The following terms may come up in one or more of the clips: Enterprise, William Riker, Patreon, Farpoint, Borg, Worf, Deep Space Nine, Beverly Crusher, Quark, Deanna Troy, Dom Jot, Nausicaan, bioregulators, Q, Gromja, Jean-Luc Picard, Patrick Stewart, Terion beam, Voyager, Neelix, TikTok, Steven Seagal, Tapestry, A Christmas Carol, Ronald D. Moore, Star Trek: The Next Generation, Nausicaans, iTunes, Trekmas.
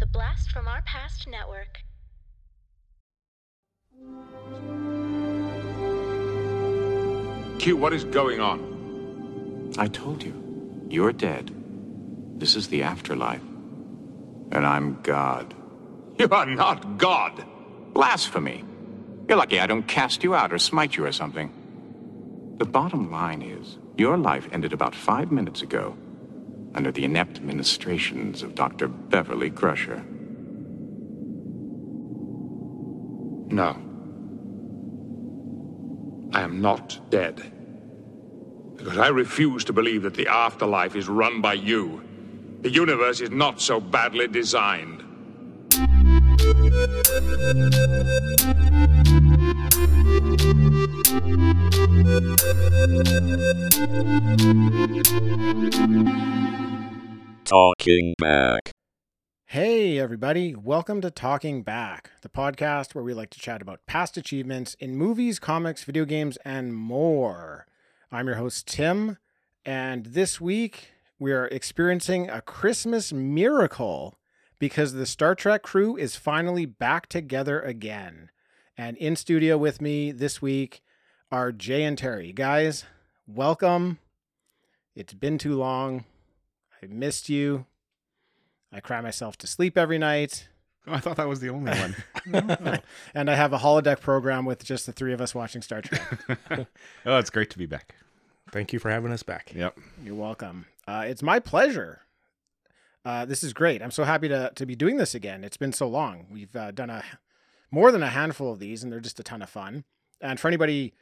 The Blast from Our Past Network. Q, what is going on? I told you. You're dead. This is the afterlife. And I'm God. You are not God! Blasphemy! You're lucky I don't cast you out or smite you or something. The bottom line is, your life ended about 5 minutes ago, under the inept ministrations of Dr. Beverly Crusher. No. I am not dead. Because I refuse to believe that the afterlife is run by you. The universe is not so badly designed. Talking Back. Hey everybody, welcome to Talking Back, the podcast where we like to chat about past achievements in movies, comics, video games, and more. I'm your host Tim, and this week we are experiencing a Christmas miracle because the Star Trek crew is finally back together again. And in studio with me this week are Jay and Terry. Guys, welcome. It's been too long. I missed you. I cry myself to sleep every night. Oh, I thought that was the only one. No. And I have a holodeck program with just the three of us watching Star Trek. Oh, it's great to be back. Thank you for having us back. Yep. You're welcome. It's my pleasure. This is great. I'm so happy to be doing this again. It's been so long. We've done more than a handful of these, and they're just a ton of fun. And for anybody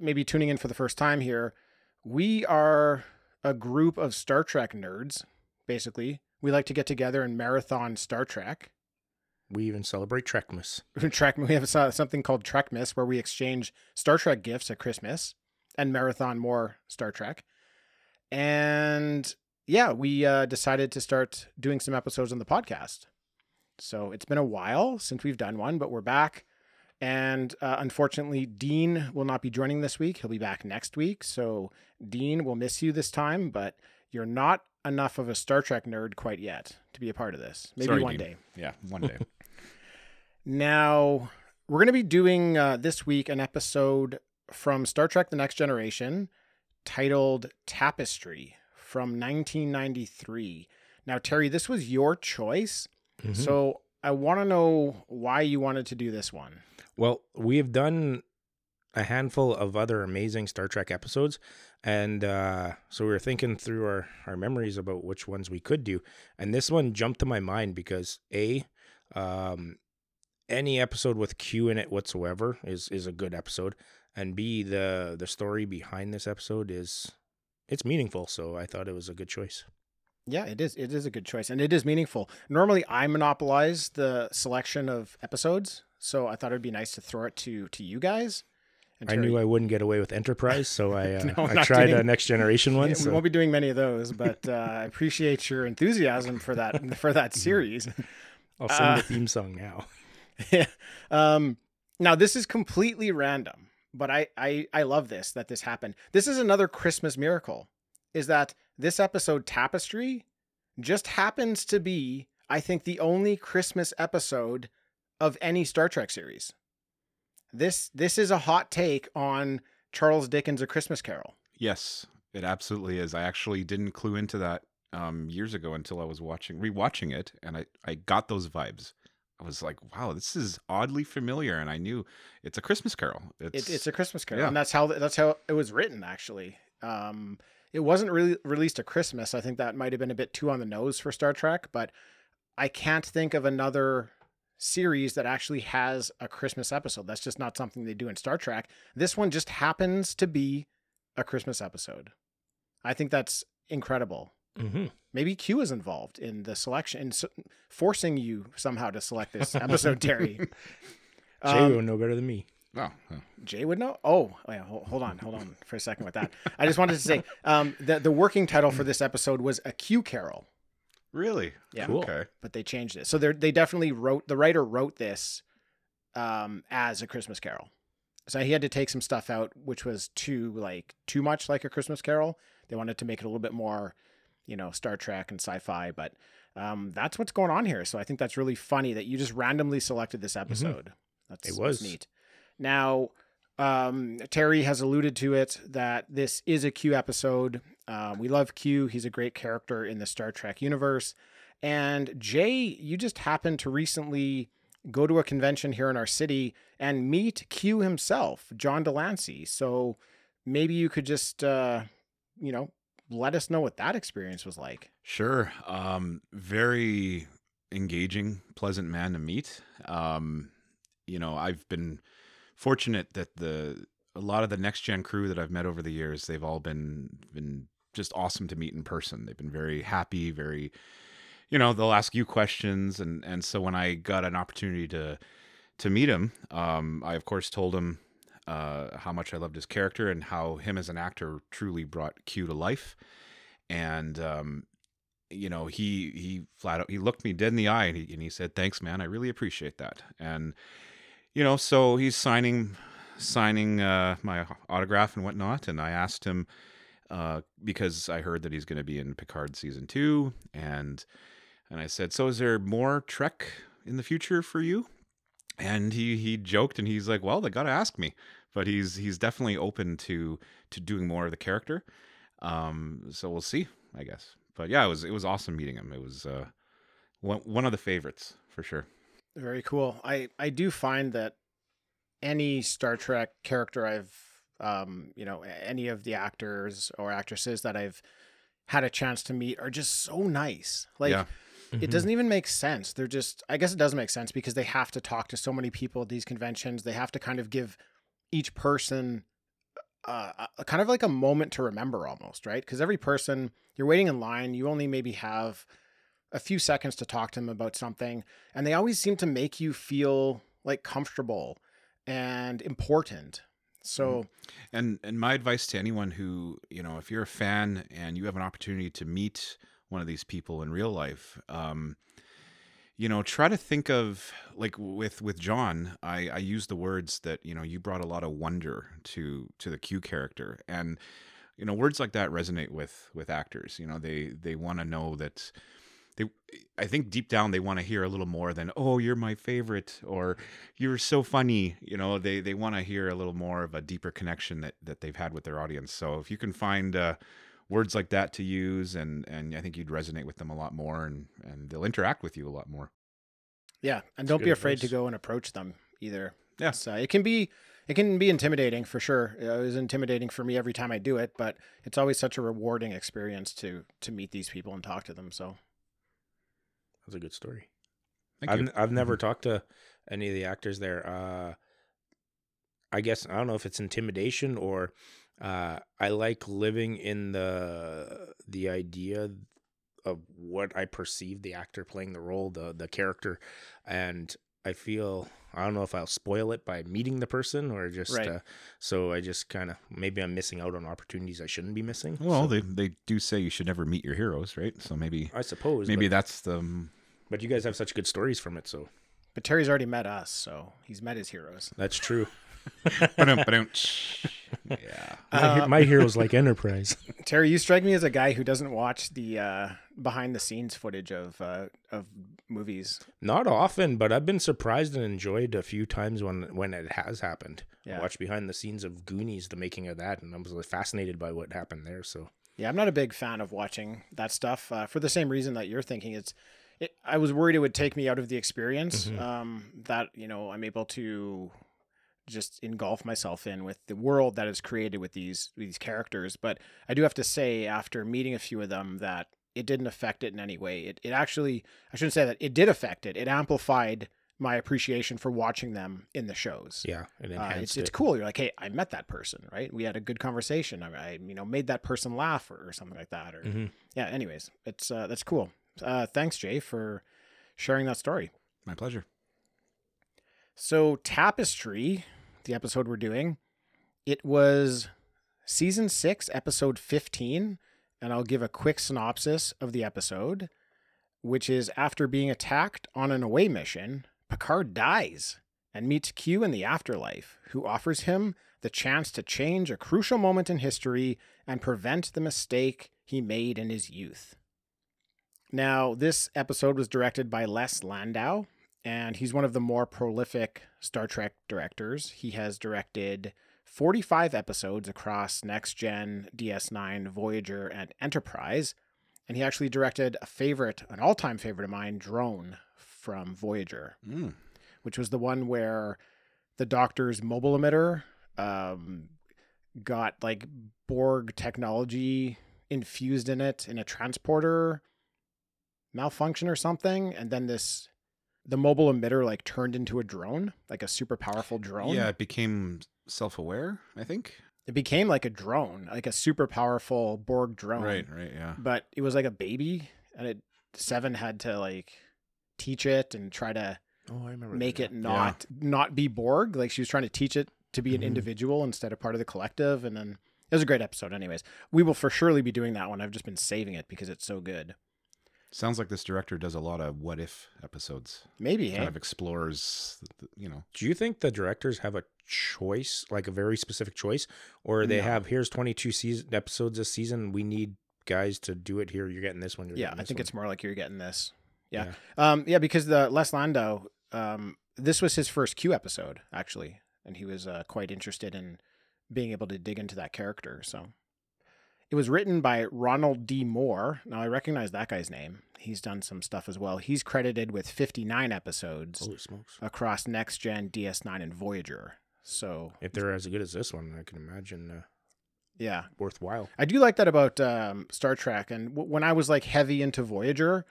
maybe tuning in for the first time here, we are a group of Star Trek nerds, basically. We like to get together and marathon Star Trek. We even celebrate Trekmas. We have something called Trekmas, where we exchange Star Trek gifts at Christmas and marathon more Star Trek. And yeah, we decided to start doing some episodes on the podcast. So it's been a while since we've done one, but we're back. And unfortunately, Dean will not be joining this week. He'll be back next week. So Dean, we'll miss you this time, but you're not enough of a Star Trek nerd quite yet to be a part of this. Maybe sorry, one Dean. Day. Yeah, one day. Now, we're going to be doing this week an episode from Star Trek: The Next Generation titled Tapestry, from 1993. Now, Terry, this was your choice. Mm-hmm. So I want to know why you wanted to do this one. Well, we have done a handful of other amazing Star Trek episodes. And so we were thinking through our memories about which ones we could do. And this one jumped to my mind because any episode with Q in it whatsoever is a good episode. And B, the story behind this episode it's meaningful, so I thought it was a good choice. Yeah, it is. It is a good choice, and it is meaningful. Normally, I monopolize the selection of episodes, so I thought it'd be nice to throw it to you guys. And Terry, I knew I wouldn't get away with Enterprise, so I tried a Next Generation one. We won't be doing many of those, but I appreciate your enthusiasm for that series. I'll sing the theme song now. Yeah. Now, this is completely random. But I love this, that this happened. This is another Christmas miracle, is that this episode, Tapestry, just happens to be, I think, the only Christmas episode of any Star Trek series. This is a hot take on Charles Dickens' A Christmas Carol. Yes, it absolutely is. I actually didn't clue into that years ago until I was rewatching it, and I got those vibes. I was like, wow, this is oddly familiar, and I knew it's a Christmas Carol. It's a Christmas Carol, yeah. And that's how it was written, actually. It wasn't really released at Christmas. I think that might have been a bit too on the nose for Star Trek, but I can't think of another series that actually has a Christmas episode. That's just not something they do in Star Trek. This one just happens to be a Christmas episode. I think that's incredible. Mm-hmm. Maybe Q is involved in the selection and forcing you somehow to select this episode, Terry. Jay would know better than me. Oh, huh. Jay would know. Oh, yeah, hold on for a second with that. I just wanted to say that the working title for this episode was A Q Carol. Really? Yeah. Cool. Okay. But they changed it, so they definitely the writer wrote this as A Christmas Carol. So he had to take some stuff out, which was too much like A Christmas Carol. They wanted to make it a little bit more you know, Star Trek and sci-fi, but that's what's going on here. So I think that's really funny that you just randomly selected this episode. Mm-hmm. That's neat. Now, Terry has alluded to it that this is a Q episode. We love Q. He's a great character in the Star Trek universe. And Jay, you just happened to recently go to a convention here in our city and meet Q himself, John DeLancey. So maybe you could just, let us know what that experience was like. Sure. Very engaging, pleasant man to meet. I've been fortunate that a lot of the Next Gen crew that I've met over the years, they've all been just awesome to meet in person. They've been very happy, very, they'll ask you questions. And so when I got an opportunity to meet him, I of course told him how much I loved his character and how him as an actor truly brought Q to life. And, he flat out, he looked me dead in the eye and he said, "Thanks, man. I really appreciate that." And, so he's signing my autograph and whatnot. And I asked him, because I heard that he's going to be in Picard season 2. And I said, "So is there more Trek in the future for you?" And he joked and he's like, "Well, they got to ask me," but he's definitely open to doing more of the character. So we'll see, I guess. But yeah, it was awesome meeting him. It was one of the favorites for sure. Very cool. I do find that any Star Trek character I've, any of the actors or actresses that I've had a chance to meet are just so nice. Like, yeah. It doesn't even make sense. They're just, I guess it does make sense because they have to talk to so many people at these conventions. They have to kind of give each person a kind of like a moment to remember almost, right? Because every person, you're waiting in line, you only maybe have a few seconds to talk to them about something. And they always seem to make you feel like comfortable and important. So, and my advice to anyone who, if you're a fan and you have an opportunity to meet one of these people in real life, try to think of, like, with John, I use the words that, you brought a lot of wonder to the Q character, and words like that resonate with actors. They want to know that I think deep down they want to hear a little more than, "Oh, you're my favorite," or "You're so funny." They want to hear a little more of a deeper connection that they've had with their audience. So if you can find words like that to use, and I think you'd resonate with them a lot more, and they'll interact with you a lot more. Yeah, and don't be afraid to go and approach them either. Yeah, so it can be intimidating for sure. It was intimidating for me every time I do it, but it's always such a rewarding experience to meet these people and talk to them. So that was a good story. Thank you. I've never talked to any of the actors there. I guess I don't know if it's intimidation or. I like living in the idea of what I perceive the actor playing the role, the character, and I feel I don't know if I'll spoil it by meeting the person or just right. So I just kind of maybe I'm missing out on opportunities I shouldn't be missing. Well, so. They do say you should never meet your heroes, right? So maybe I suppose that's the. But you guys have such good stories from it, so. But Terry's already met us, so he's met his heroes. That's true. Yeah, my heroes like Enterprise. Terry, you strike me as a guy who doesn't watch the behind the scenes footage of movies. Not often, but I've been surprised and enjoyed a few times when it has happened. Yeah. I watched behind the scenes of Goonies, the making of that, and I was fascinated by what happened there. So yeah, I'm not a big fan of watching that stuff for the same reason that you're thinking. I was worried it would take me out of the experience. Mm-hmm. I'm able to. Just engulf myself in with the world that is created with these characters. But I do have to say, after meeting a few of them, that it didn't affect it in any way. It actually, I shouldn't say that, it did affect it. It amplified my appreciation for watching them in the shows. Yeah, it enhanced it. It's cool. You're like, hey, I met that person, right? We had a good conversation. I made that person laugh or something like that. Or mm-hmm. Yeah, anyways, it's that's cool. Thanks, Jay, for sharing that story. My pleasure. So Tapestry, the episode we're doing, it was season 6, episode 15, and I'll give a quick synopsis of the episode, which is after being attacked on an away mission, Picard dies and meets Q in the afterlife, who offers him the chance to change a crucial moment in history and prevent the mistake he made in his youth. Now, this episode was directed by Les Landau, and he's one of the more prolific Star Trek directors. He has directed 45 episodes across Next Gen, DS9, Voyager, and Enterprise, and he actually directed a favorite, an all-time favorite of mine, Drone, from Voyager, which was the one where the Doctor's mobile emitter got like Borg technology infused in it in a transporter malfunction or something, and then the mobile emitter like turned into a drone, like a super powerful drone. Yeah, it became self-aware, I think. It became like a drone, like a super powerful Borg drone. Right, yeah. But it was like a baby, and Seven had to like teach it and try to make it not be Borg. Like she was trying to teach it to be an individual instead of part of the collective. And then it was a great episode anyways. We will for surely be doing that one. I've just been saving it because it's so good. Sounds like this director does a lot of what if episodes. Maybe, kind of explores, Do you think the directors have a choice, like a very specific choice, or they have, here's 22 episodes this season, we need guys to do it here, you're getting this one. It's more like you're getting this. Yeah. Because the Les Landau, this was his first Q episode, actually, and he was quite interested in being able to dig into that character, so... It was written by Ronald D. Moore. Now, I recognize that guy's name. He's done some stuff as well. He's credited with 59 episodes across Next Gen, DS9, and Voyager. So, if they're as good as this one, I can imagine worthwhile. I do like that about Star Trek. And when I was like heavy into Voyager,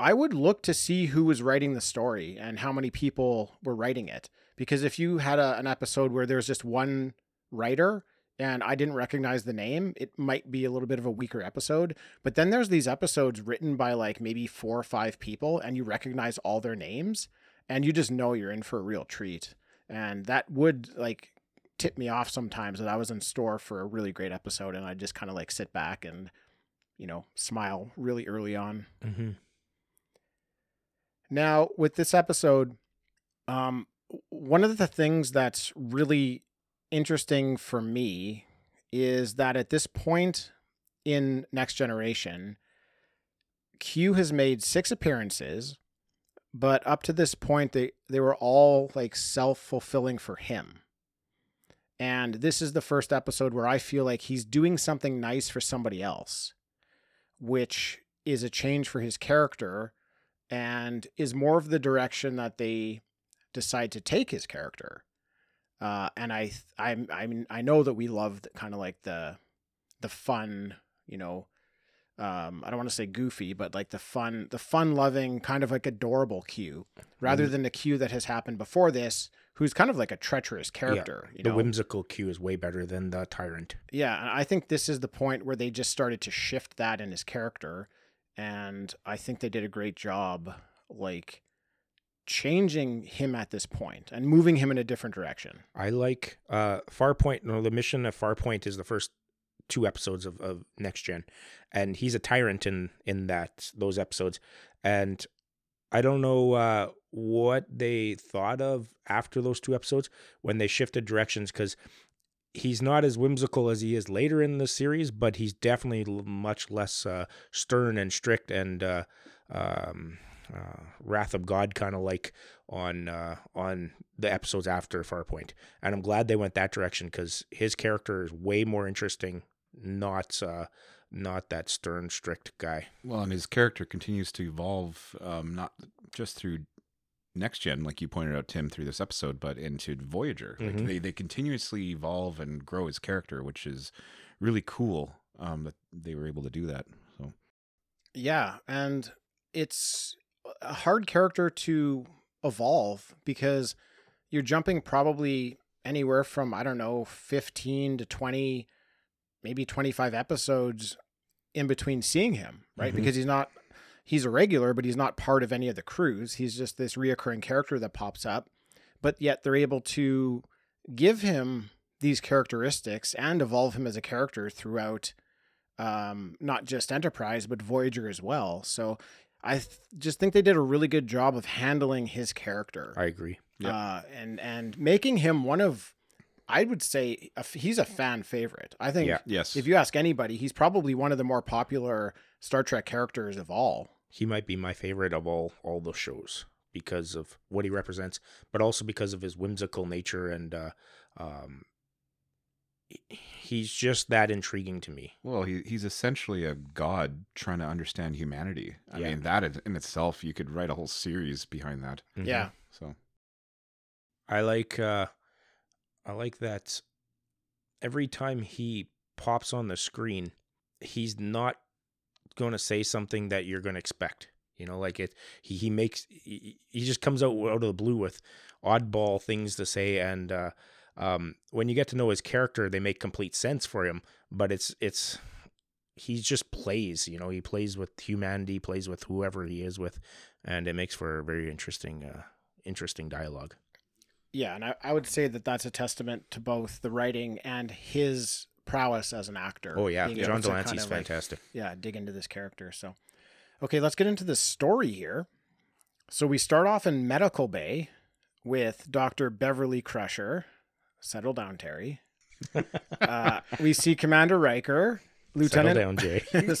I would look to see who was writing the story and how many people were writing it. Because if you had an episode where there's just one writer... and I didn't recognize the name, it might be a little bit of a weaker episode. But then there's these episodes written by like maybe 4 or 5 people, and you recognize all their names, and you just know you're in for a real treat. And that would like tip me off sometimes that I was in store for a really great episode, and I just kind of like sit back and, smile really early on. Mm-hmm. Now, with this episode, one of the things that's really interesting for me is that at this point in Next Generation, Q has made 6 appearances, but up to this point, they were all like self-fulfilling for him. And this is the first episode where I feel like he's doing something nice for somebody else, which is a change for his character and is more of the direction that they decide to take his character. And I mean, I know that we loved kind of like the fun, I don't want to say goofy, but like the fun loving kind of like adorable Q rather than the Q that has happened before this, who's kind of like a treacherous character. Yeah, the whimsical Q is way better than the tyrant. Yeah. And I think this is the point where they just started to shift that in his character. And I think they did a great job, like, changing him at this point and moving him in a different direction. I like Farpoint. No, the mission of Farpoint is the first 2 episodes of Next Gen, and he's a tyrant in those episodes. And I don't know what they thought of after those 2 episodes when they shifted directions, because he's not as whimsical as he is later in the series, but he's definitely much less stern and strict and Wrath of God kind of like on the episodes after Farpoint. And I'm glad they went that direction, because his character is way more interesting, not that stern, strict guy. Well, and his character continues to evolve, not just through Next Gen, like you pointed out, Tim, through this episode, but into Voyager. Mm-hmm. Like they continuously evolve and grow his character, which is really cool that they were able to do that. So yeah, and it's a hard character to evolve because you're jumping probably anywhere from, 15 to 20, maybe 25 episodes in between seeing him, right? Mm-hmm. Because he's a regular, but he's not part of any of the crews. He's just this reoccurring character that pops up, but yet they're able to give him these characteristics and evolve him as a character throughout, not just Enterprise, but Voyager as well. So I just think they did a really good job of handling his character. I agree. Yep. And making him one of, I would say, he's a fan favorite. I think if you ask anybody, he's probably one of the more popular Star Trek characters of all. he might be my favorite of all the shows because of what he represents, but also because of his whimsical nature, and he's just that intriguing to me. Well, he's essentially a god trying to understand humanity. I mean, that in itself, you could write a whole series behind that. Mm-hmm. Yeah. So I like that every time he pops on the screen, he's not going to say something that you're going to expect. You know, like he just comes out of the blue with oddball things to say, and when you get to know his character, they make complete sense for him, but he just plays, you know, he plays with humanity, plays with whoever he is with, and it makes for a very interesting dialogue. Yeah. And I would say that that's a testament to both the writing and his prowess as an actor. Oh yeah. John DeLancey's fantastic. Dig into this character. So, okay, let's get into the story here. So we start off in Medical Bay with Dr. Beverly Crusher. Settle down, Terry. We see Commander Riker, Lieutenant... Settle down, Jay.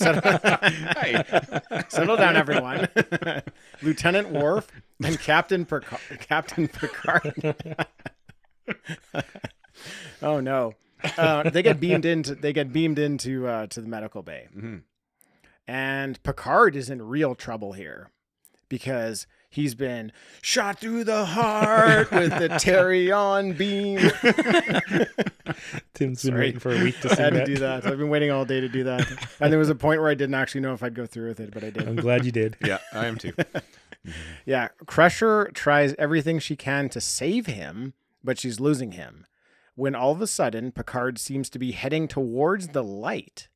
Settle down, everyone. Lieutenant Worf and Captain Picard. Oh no! They get beamed into the medical bay, mm-hmm. and Picard is in real trouble here because he's been shot through the heart with the Terion beam. Tim's been waiting for a week to see that. I had to do that. I've been waiting all day to do that. And there was a point where I didn't actually know if I'd go through with it, but I did. I'm glad you did. Yeah, I am too. Yeah, Crusher tries everything she can to save him, but she's losing him. When all of a sudden, Picard seems to be heading towards the light.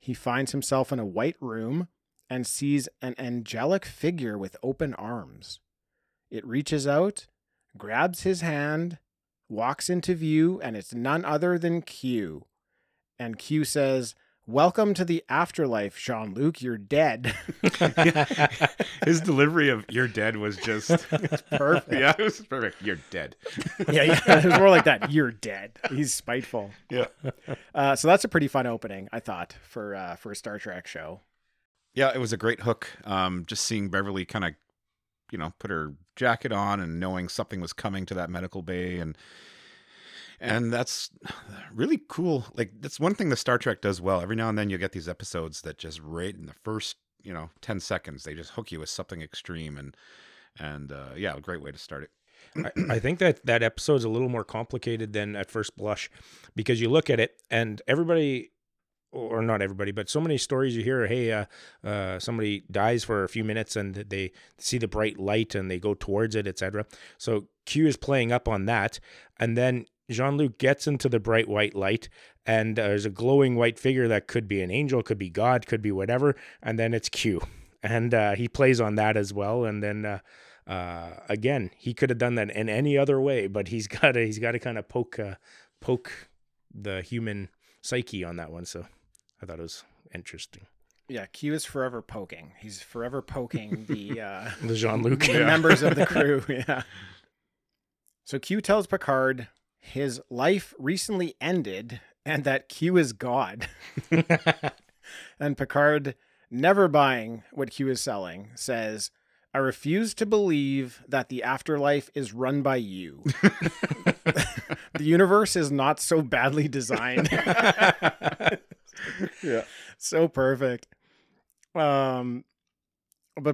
He finds himself in a white room and sees an angelic figure with open arms. It reaches out, grabs his hand, walks into view, and it's none other than Q. And Q says, "Welcome to the afterlife, Jean-Luc, you're dead." His delivery of "you're dead" was just perfect. Yeah, it was perfect. You're dead. Yeah, it was more like that. You're dead. He's spiteful. Yeah. So that's a pretty fun opening, I thought, for a Star Trek show. Yeah, it was a great hook. Just seeing Beverly kind of, you know, put her jacket on and knowing something was coming to that medical bay. And that's really cool. Like, that's one thing that Star Trek does well. Every now and then you get these episodes that just right in the first, you know, 10 seconds, they just hook you with something extreme. And a great way to start it. I think that episode's a little more complicated than at first blush, because you look at it and everybody... or not everybody, but so many stories you hear, hey, somebody dies for a few minutes and they see the bright light and they go towards it, etc. So Q is playing up on that. And then Jean-Luc gets into the bright white light and there's a glowing white figure that could be an angel, could be God, could be whatever. And then it's Q. And he plays on that as well. And then again, he could have done that in any other way, but he's got to kind of poke the human psyche on that one. So I thought it was interesting. Yeah, Q is forever poking. He's forever poking the Jean-Luc, the members of the crew. Yeah. So Q tells Picard his life recently ended and that Q is God. And Picard, never buying what Q is selling, says, "I refuse to believe that the afterlife is run by you." The universe is not so badly designed. Yeah. So perfect. But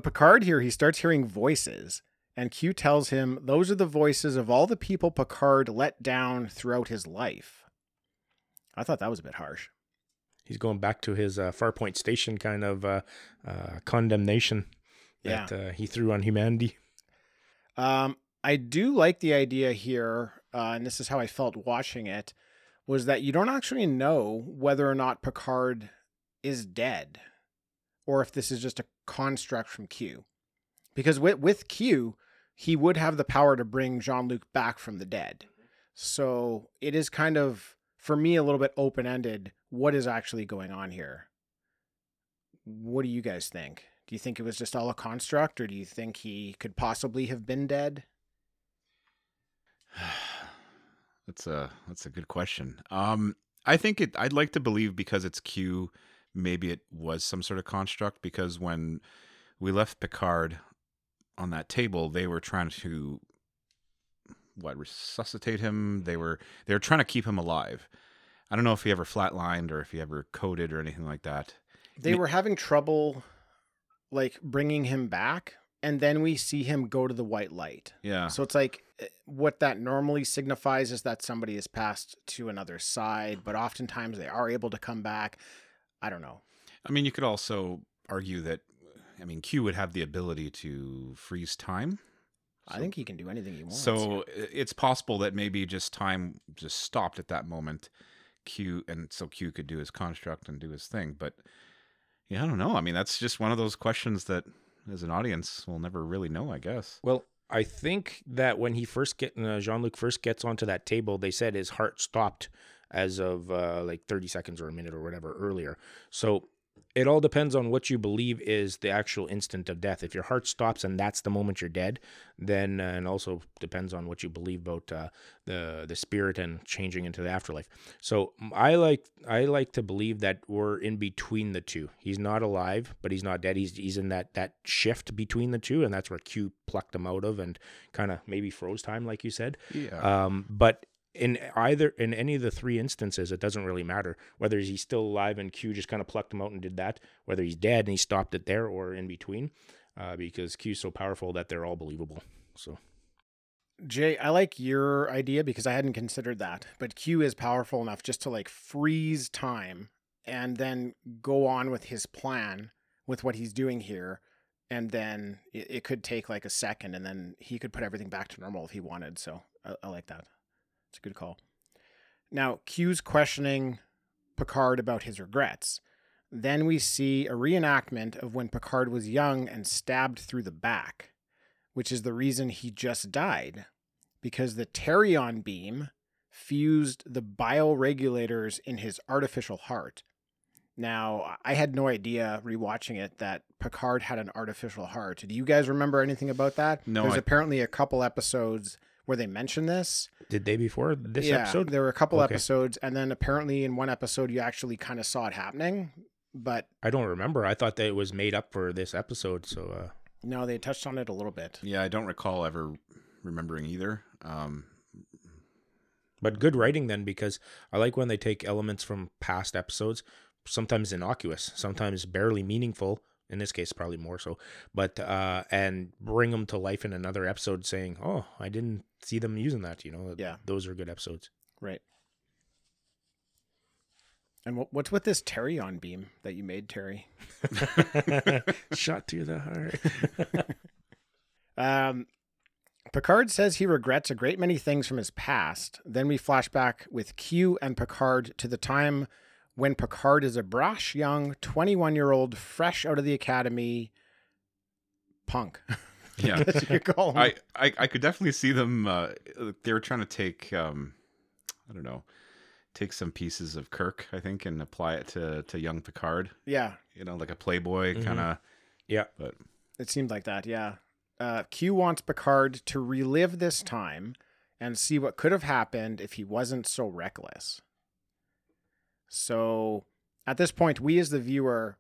Picard here, he starts hearing voices, and Q tells him those are the voices of all the people Picard let down throughout his life. I thought that was a bit harsh. He's going back to his Farpoint station kind of condemnation that he threw on humanity. I do like the idea here, and this is how I felt watching it, was that you don't actually know whether or not Picard is dead or if this is just a construct from Q. Because with Q, he would have the power to bring Jean-Luc back from the dead. So it is kind of, for me, a little bit open-ended. What is actually going on here? What do you guys think? Do you think it was just all a construct, or do you think he could possibly have been dead? That's a good question. I think I'd like to believe, because it's Q, maybe it was some sort of construct, because when we left Picard on that table. They were trying to, resuscitate him? They were trying to keep him alive. I don't know if he ever flatlined or if he ever coded or anything like that. They were having trouble, bringing him back. And then we see him go to the white light. Yeah. So it's like what that normally signifies is that somebody has passed to another side, but oftentimes they are able to come back. I don't know. I mean, you could also argue that, Q would have the ability to freeze time. So, I think he can do anything he wants. So it's possible that maybe just time just stopped at that moment. Q could do his construct and do his thing. But yeah, I don't know. That's just one of those questions that, as an audience, we'll never really know, I guess. Well, I think that when he Jean-Luc first gets onto that table, they said his heart stopped as of 30 seconds or a minute or whatever earlier. So it all depends on what you believe is the actual instant of death. If your heart stops and that's the moment you're dead, then and also depends on what you believe about the spirit and changing into the afterlife. So I like to believe that we're in between the two. He's not alive, but he's not dead. He's in that shift between the two, and that's where Q plucked him out of and kind of maybe froze time, like you said. Yeah. But in any of the three instances, it doesn't really matter whether he's still alive and Q just kind of plucked him out and did that, whether he's dead and he stopped it there or in between, because Q's so powerful that they're all believable. So, Jay, I like your idea because I hadn't considered that, but Q is powerful enough just to freeze time and then go on with his plan with what he's doing here. And then it could take a second and then he could put everything back to normal if he wanted. So I like that. It's a good call. Now, Q's questioning Picard about his regrets. Then we see a reenactment of when Picard was young and stabbed through the back, which is the reason he just died, because the Terion beam fused the bioregulators in his artificial heart. Now, I had no idea rewatching it that Picard had an artificial heart. Do you guys remember anything about that? No. There's apparently a couple episodes where they mention this. Did they before this episode? There were a couple episodes, and then apparently in one episode you actually kind of saw it happening, but I don't remember. I thought that it was made up for this episode, so no, they touched on it a little bit. Yeah, I don't recall ever remembering either. But good writing then, because I like when they take elements from past episodes, sometimes innocuous, sometimes barely meaningful. In this case, probably more so, but and bring them to life in another episode saying, oh, I didn't see them using that, Yeah. Those are good episodes. Right. And what's with this Terion beam that you made, Terry? Shot through the heart. Picard says he regrets a great many things from his past. Then we flash back with Q and Picard to the time when Picard is a brash young 21-year-old fresh out of the academy punk. Yeah. You call him. I could definitely see them. They were trying to take, take some pieces of Kirk, I think, and apply it to young Picard. Yeah. Like a playboy kind of. Yeah. But it seemed like that. Yeah. Q wants Picard to relive this time and see what could have happened if he wasn't so reckless. So at this point, we as the viewer,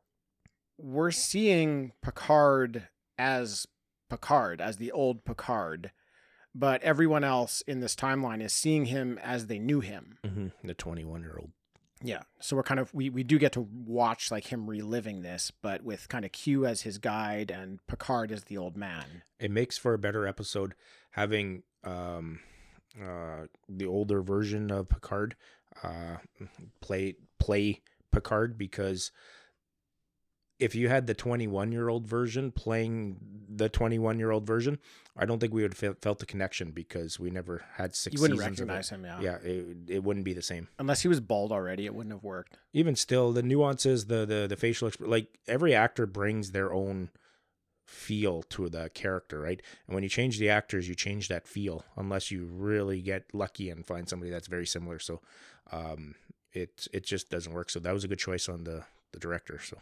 we're seeing Picard, as the old Picard, but everyone else in this timeline is seeing him as they knew him. Mm-hmm. The 21-year-old. Yeah. So we're kind of, we do get to watch him reliving this, but with kind of Q as his guide and Picard as the old man. It makes for a better episode having the older version of Picard play Picard, because if you had the 21-year-old version playing the 21-year-old version, I don't think we would have felt the connection, because we never had 6 seasons. You wouldn't recognize him, yeah. Yeah, it wouldn't be the same. Unless he was bald already, it wouldn't have worked. Even still, the nuances, the facial expression, every actor brings their own feel to the character, right? And when you change the actors, you change that feel, unless you really get lucky and find somebody that's very similar. So it just doesn't work. So that was a good choice on the director. So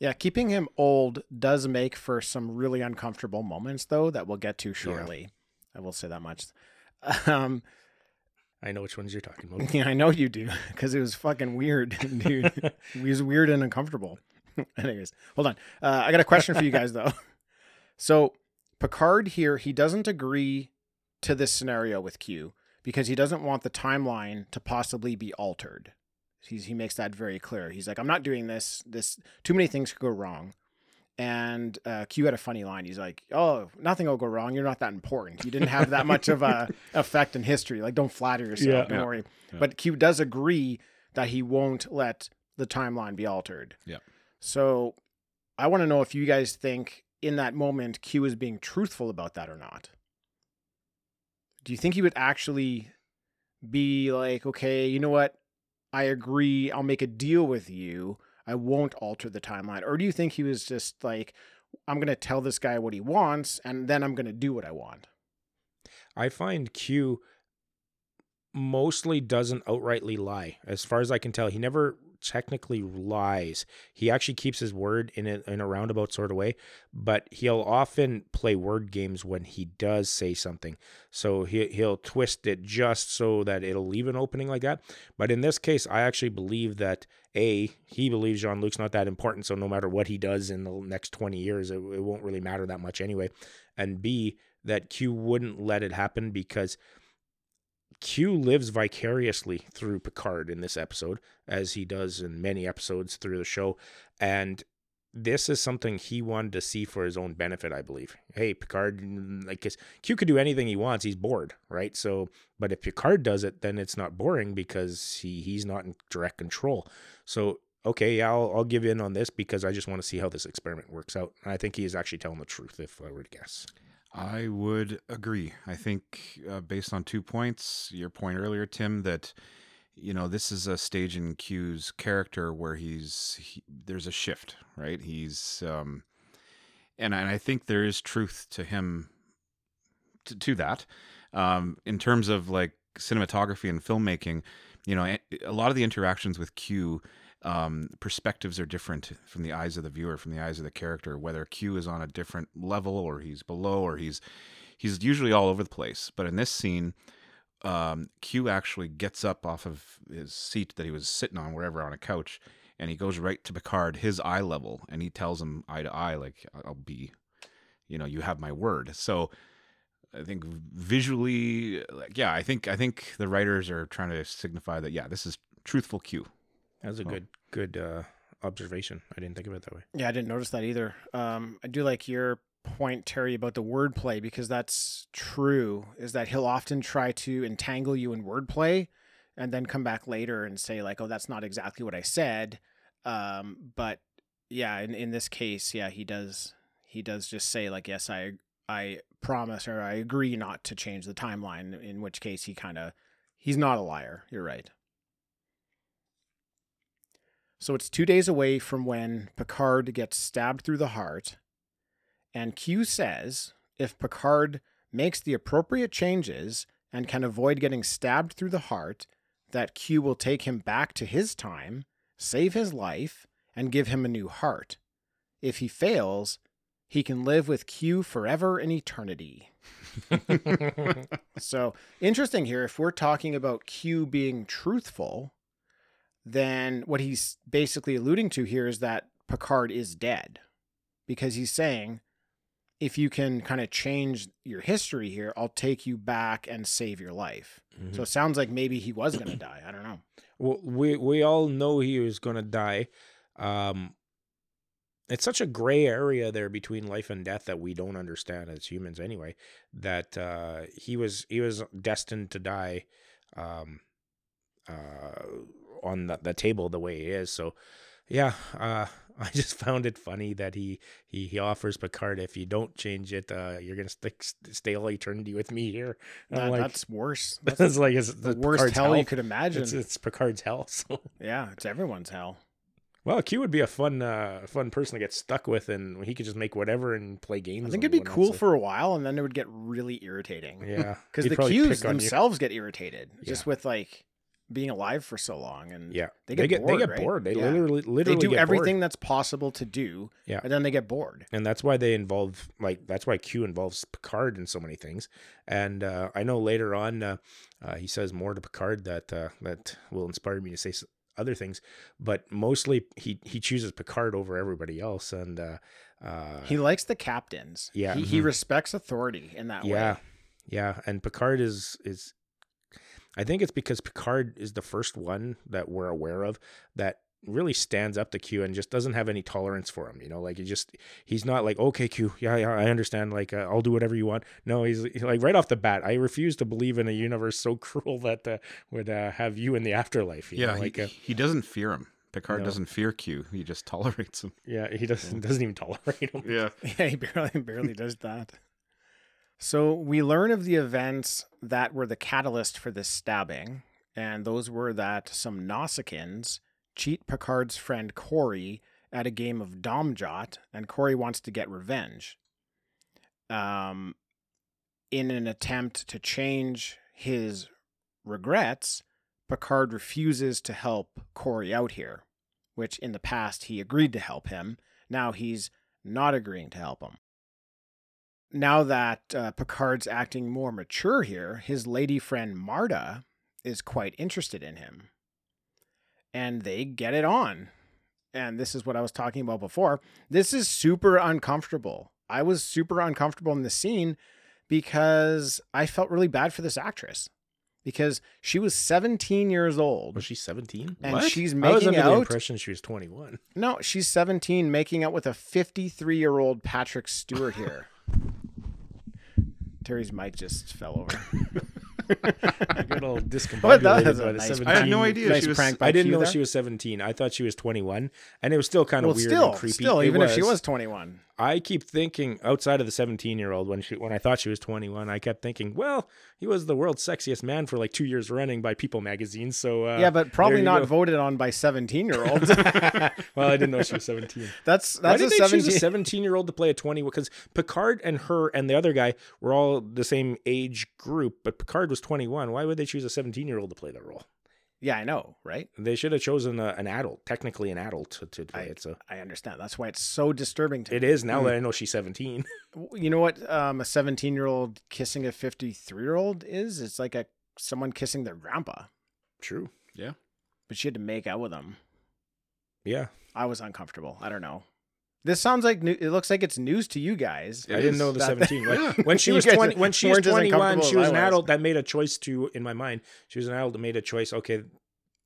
yeah, keeping him old does make for some really uncomfortable moments, though, that we'll get to shortly. Yeah. I will say that much. I know which ones you're talking about. Yeah, I know you do, because it was fucking weird, dude. He was weird and uncomfortable. Anyways, hold on. I got a question for you guys, though. So Picard here, he doesn't agree to this scenario with Q because he doesn't want the timeline to possibly be altered. He makes that very clear. He's like, I'm not doing this. Too many things could go wrong. And Q had a funny line. He's like, oh, nothing will go wrong. You're not that important. You didn't have that much of a effect in history. Like, don't flatter yourself. Yeah, don't worry. Yeah. But Q does agree that he won't let the timeline be altered. Yeah. So I want to know if you guys think in that moment Q is being truthful about that or not. Do you think he would actually be like, okay, you know what? I agree. I'll make a deal with you. I won't alter the timeline. Or do you think he was just like, I'm going to tell this guy what he wants, and then I'm going to do what I want? I find Q mostly doesn't outrightly lie. As far as I can tell, he never technically lies. He actually keeps his word in a roundabout sort of way, but he'll often play word games when he does say something. So he'll twist it just so that it'll leave an opening like that. But in this case, I actually believe that he believes Jean-Luc's not that important, so no matter what he does in the next 20 years, it won't really matter that much anyway. And B, that Q wouldn't let it happen because Q lives vicariously through Picard in this episode, as he does in many episodes through the show. And this is something he wanted to see for his own benefit, I believe. Hey, Picard, like, Q could do anything he wants. He's bored, right? So, but if Picard does it, then it's not boring because he's not in direct control. So, okay, yeah, I'll give in on this because I just want to see how this experiment works out. And I think he is actually telling the truth, if I were to guess. I would agree. I think based on 2 points, your point earlier, Tim, that, you know, this is a stage in Q's character where there's a shift, right? He's, and I think there is truth to him, to that. In terms of like cinematography and filmmaking, you know, a lot of the interactions with Q, perspectives are different from the eyes of the viewer, from the eyes of the character, whether Q is on a different level or he's below or he's usually all over the place. But in this scene, Q actually gets up off of his seat that he was sitting on, wherever, on a couch, and he goes right to Picard, his eye level, and he tells him eye to eye, like, I'll be, you know, you have my word. So I think visually, like, yeah, I think the writers are trying to signify that, yeah, this is truthful Q. That's a good observation. I didn't think of it that way. Yeah, I didn't notice that either. I do like your point, Terry, about the wordplay, because that's true, is that he'll often try to entangle you in wordplay and then come back later and say, like, oh, that's not exactly what I said. But, yeah, in this case, yeah, he does just say, like, yes, I promise or I agree not to change the timeline, in which case he's not a liar. You're right. So it's 2 days away from when Picard gets stabbed through the heart, and Q says if Picard makes the appropriate changes and can avoid getting stabbed through the heart, that Q will take him back to his time, save his life, and give him a new heart. If he fails, he can live with Q forever in eternity. So, interesting here, if we're talking about Q being truthful, then what he's basically alluding to here is that Picard is dead, because he's saying, if you can kind of change your history here, I'll take you back and save your life. Mm-hmm. So it sounds like maybe he was going to die. I don't know. Well, we all know he was going to die. It's such a gray area there between life and death that we don't understand as humans anyway, that he was destined to die on the table the way it is. So yeah, I just found it funny that he offers Picard, if you don't change it, you're gonna stay all eternity with me here. No, like, that's worse. That's like the worst Picard's hell you could imagine. It's Picard's hell. So yeah, it's everyone's hell. Well, Q would be a fun person to get stuck with, and he could just make whatever and play games. I think it'd be cool for a while, and then it would get really irritating. Yeah, because the Qs themselves get irritated just with like being alive for so long, and they get bored. They literally do everything that's possible to do, and then they get bored. And that's why Q involves Picard in so many things. And I know later on he says more to Picard that will inspire me to say other things, but mostly he chooses Picard over everybody else, and He likes the captains. Yeah. He respects authority in that way. Yeah. And Picard is I think it's because Picard is the first one that we're aware of that really stands up to Q and just doesn't have any tolerance for him. You know, like he's not like, okay, Q, yeah, I understand. Like, I'll do whatever you want. No, he's like right off the bat, I refuse to believe in a universe so cruel that would have you in the afterlife. You know? He doesn't fear him. Picard doesn't fear Q. He just tolerates him. Yeah, he doesn't even tolerate him. Yeah, he barely does that. So we learn of the events that were the catalyst for this stabbing, and those were that some Nausicaans cheat Picard's friend Corey at a game of Dom Jot, and Corey wants to get revenge in an attempt to change his regrets. Picard refuses to help Corey out here, which in the past he agreed to help him. Now he's not agreeing to help him. Now that Picard's acting more mature here, his lady friend Marta is quite interested in him. And they get it on. And this is what I was talking about before. This is super uncomfortable. I was super uncomfortable in this scene because I felt really bad for this actress. Because she was 17 years old. Was she 17? And what? She's making out. I was under the impression she was 21. No, she's 17, making out with a 53-year-old Patrick Stewart here. Terry's mic just fell over. I got all discombobulated by the 17. I had no idea. Nice prank by Q. I didn't know she was 17. I thought she was 21. And it was still kind of weird and creepy. Still, even if she was 21. I keep thinking, outside of the 17-year-old, when I thought she was 21, I kept thinking, well, he was the world's sexiest man for like 2 years running by People magazine. So yeah, but probably not voted on by 17-year-olds. Well, I didn't know she was 17. That's a 17-year-old to play a 20, because Picard and her and the other guy were all the same age group, but Picard was 21. Why would they choose a 17-year-old to play that role? Yeah, I know, right? They should have chosen an adult, technically an adult, to play it. So I understand. That's why it's so disturbing to me. It is now that I know she's 17. You know what a 17-year-old kissing a 53-year-old is? It's like someone kissing their grandpa. True. Yeah. But she had to make out with him. Yeah. I was uncomfortable. I don't know. This sounds like it looks like it's news to you guys. I didn't know the 17. Like, when she was 20, when she was 21, she was an adult that made a choice to. In my mind, she was an adult that made a choice. Okay,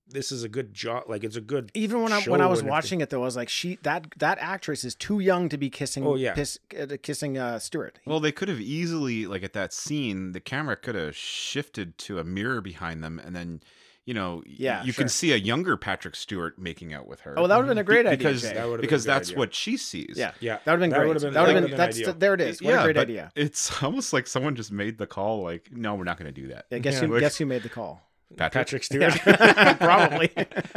this is a good job. Like it's a good. Even when I was watching it though, I was like, that actress is too young to be kissing. Oh yeah, kissing Stewart. Well, they could have easily like at that scene, the camera could have shifted to a mirror behind them, and then. You know, you can see a younger Patrick Stewart making out with her. Oh, that would have been a great idea, because that's idea. What she sees. Yeah, that would have been great. There it is. What a great idea! It's almost like someone just made the call. Like, no, we're not going to do that. Yeah, guess who made the call? Patrick Stewart. Yeah. Probably.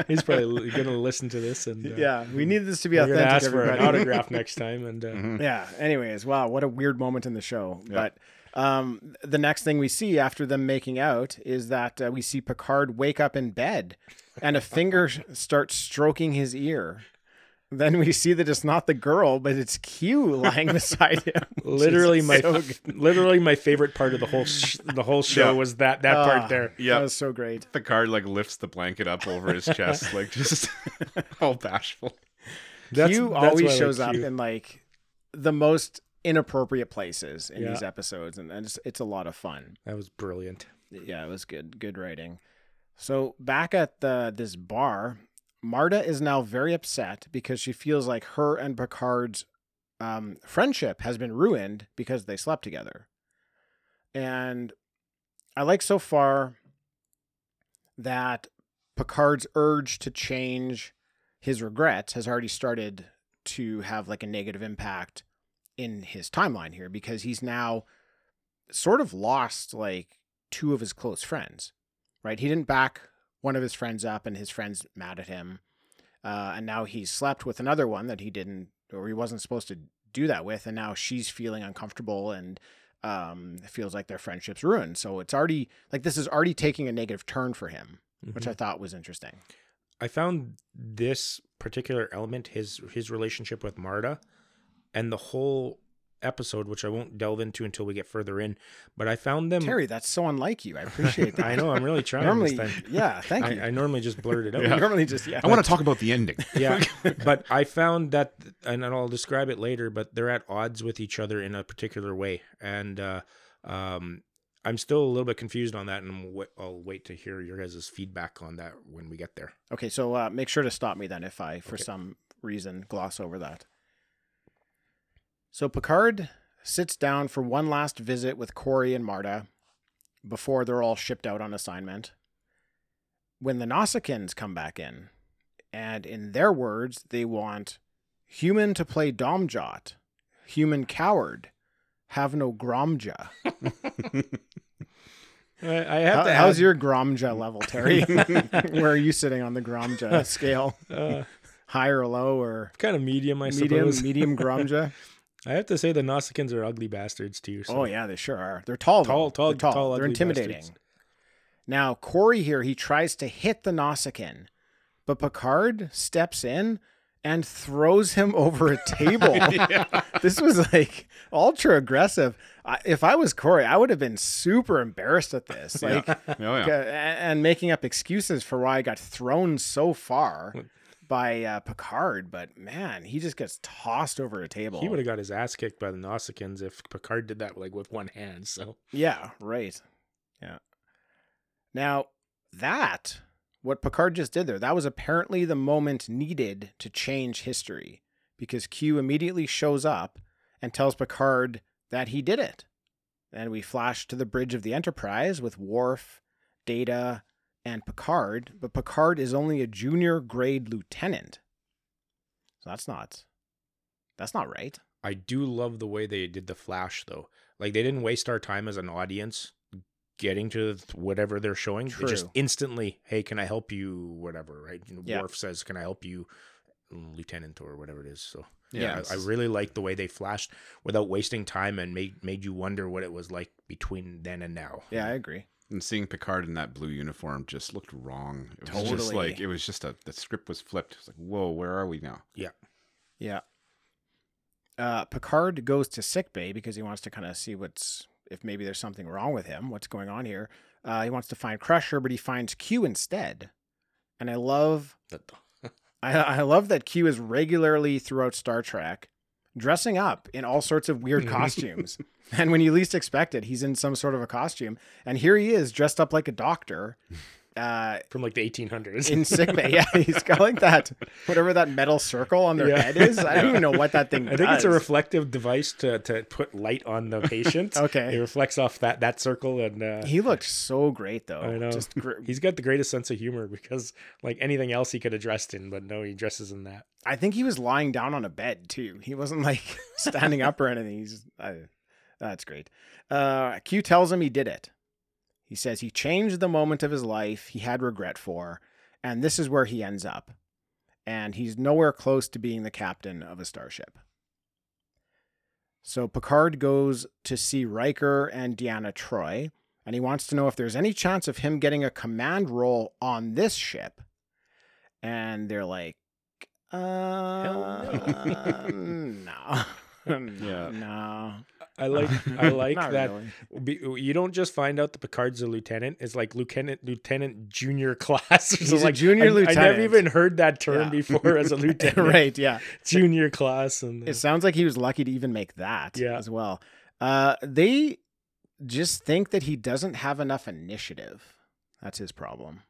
He's probably going to listen to this. And yeah, we need this to be authentic. Ask for an autograph next time. And yeah. Anyways, wow, what a weird moment in the show, but. The next thing we see after them making out is that we see Picard wake up in bed and a finger starts stroking his ear. Then we see that it's not the girl, but it's Q lying beside him. Literally my favorite part of the whole show was that part there. Yeah. That was so great. Picard like lifts the blanket up over his chest, like just all bashful. Q always shows up in like the most inappropriate places in these episodes, and it's a lot of fun. That was brilliant. Yeah, it was good writing. So back at this bar, Marta is now very upset because she feels like her and Picard's friendship has been ruined because they slept together. And I like so far that Picard's urge to change his regrets has already started to have like a negative impact in his timeline here, because he's now sort of lost like two of his close friends, right? He didn't back one of his friends up and his friend's mad at him. And now he slept with another one that he wasn't supposed to do that with. And now she's feeling uncomfortable and feels like their friendship's ruined. So it's already like, this is already taking a negative turn for him, which I thought was interesting. I found this particular element, his relationship with Marta, and the whole episode, which I won't delve into until we get further in, but I found them... Terry, that's so unlike you. I appreciate that. I know. I'm really trying normally, this time. Yeah, thank you. I normally just blurt it out. Yeah. Normally just, yeah. I want to talk about the ending. Yeah, but I found that, and I'll describe it later, but they're at odds with each other in a particular way. And I'm still a little bit confused on that, and I'll wait to hear your guys' feedback on that when we get there. Okay, so make sure to stop me then if I, for some reason, gloss over that. So Picard sits down for one last visit with Corey and Marta before they're all shipped out on assignment. When the Nausicaans come back in, and in their words, they want human to play Dom Jot, human coward, have no Gromja. I have to how's your Gromja level, Terry? Where are you sitting on the Gromja scale? High or low, or kind of medium, I suppose. Medium Gromja. I have to say the Nausicaans are ugly bastards too. So. Oh yeah, they sure are. They're tall. Tall. They're intimidating. Bastards. Now Corey here, he tries to hit the Nausican, but Picard steps in and throws him over a table. This was like ultra aggressive. If I was Corey, I would have been super embarrassed at this, like, and making up excuses for why I got thrown so far. By Picard, but man, he just gets tossed over a table. He would have got his ass kicked by the Nausicaans if Picard did that, like, with one hand. So yeah, right. Yeah. Now what Picard just did there, that was apparently the moment needed to change history, because Q immediately shows up and tells Picard that he did it. And we flash to the bridge of the Enterprise with Worf, Data, and Picard, but Picard is only a junior grade lieutenant. So that's not right. I do love the way they did the flash, though. Like, they didn't waste our time as an audience getting to whatever they're showing. True. It just instantly, hey, can I help you, whatever, right? Worf says, can I help you, lieutenant, or whatever it is. So I really like the way they flashed without wasting time and made you wonder what it was like between then and now. Yeah, I agree. And seeing Picard in that blue uniform just looked wrong. It was totally. Just like, it was just the script was flipped. It was like, whoa, where are we now? Yeah. Yeah. Picard goes to sickbay because he wants to kind of see if maybe there's something wrong with him, what's going on here. He wants to find Crusher, but he finds Q instead. And I love, I love that Q is regularly throughout Star Trek dressing up in all sorts of weird costumes. And when you least expect it, he's in some sort of a costume. And here he is dressed up like a doctor. From like the 1800s. In sickbay. Yeah, he's got like that, whatever that metal circle on their head is. I don't even know what that thing is. I think it's a reflective device to put light on the patient. Okay. It reflects off that circle. And he looked so great, though. I know. He's got the greatest sense of humor, because like anything else he could have dressed in, but no, he dresses in that. I think he was lying down on a bed, too. He wasn't like standing up or anything. That's great. Q tells him he did it. He says he changed the moment of his life he had regret for, and this is where he ends up. And he's nowhere close to being the captain of a starship. So Picard goes to see Riker and Deanna Troy, and he wants to know if there's any chance of him getting a command role on this ship. And they're like, no. Yeah. No. I like that. Really. You don't just find out that Picard's a lieutenant. It's like lieutenant junior class. He's like junior lieutenant. I never even heard that term before as a lieutenant. Right, yeah. Junior class. And it sounds like he was lucky to even make that as well. They just think that he doesn't have enough initiative. That's his problem.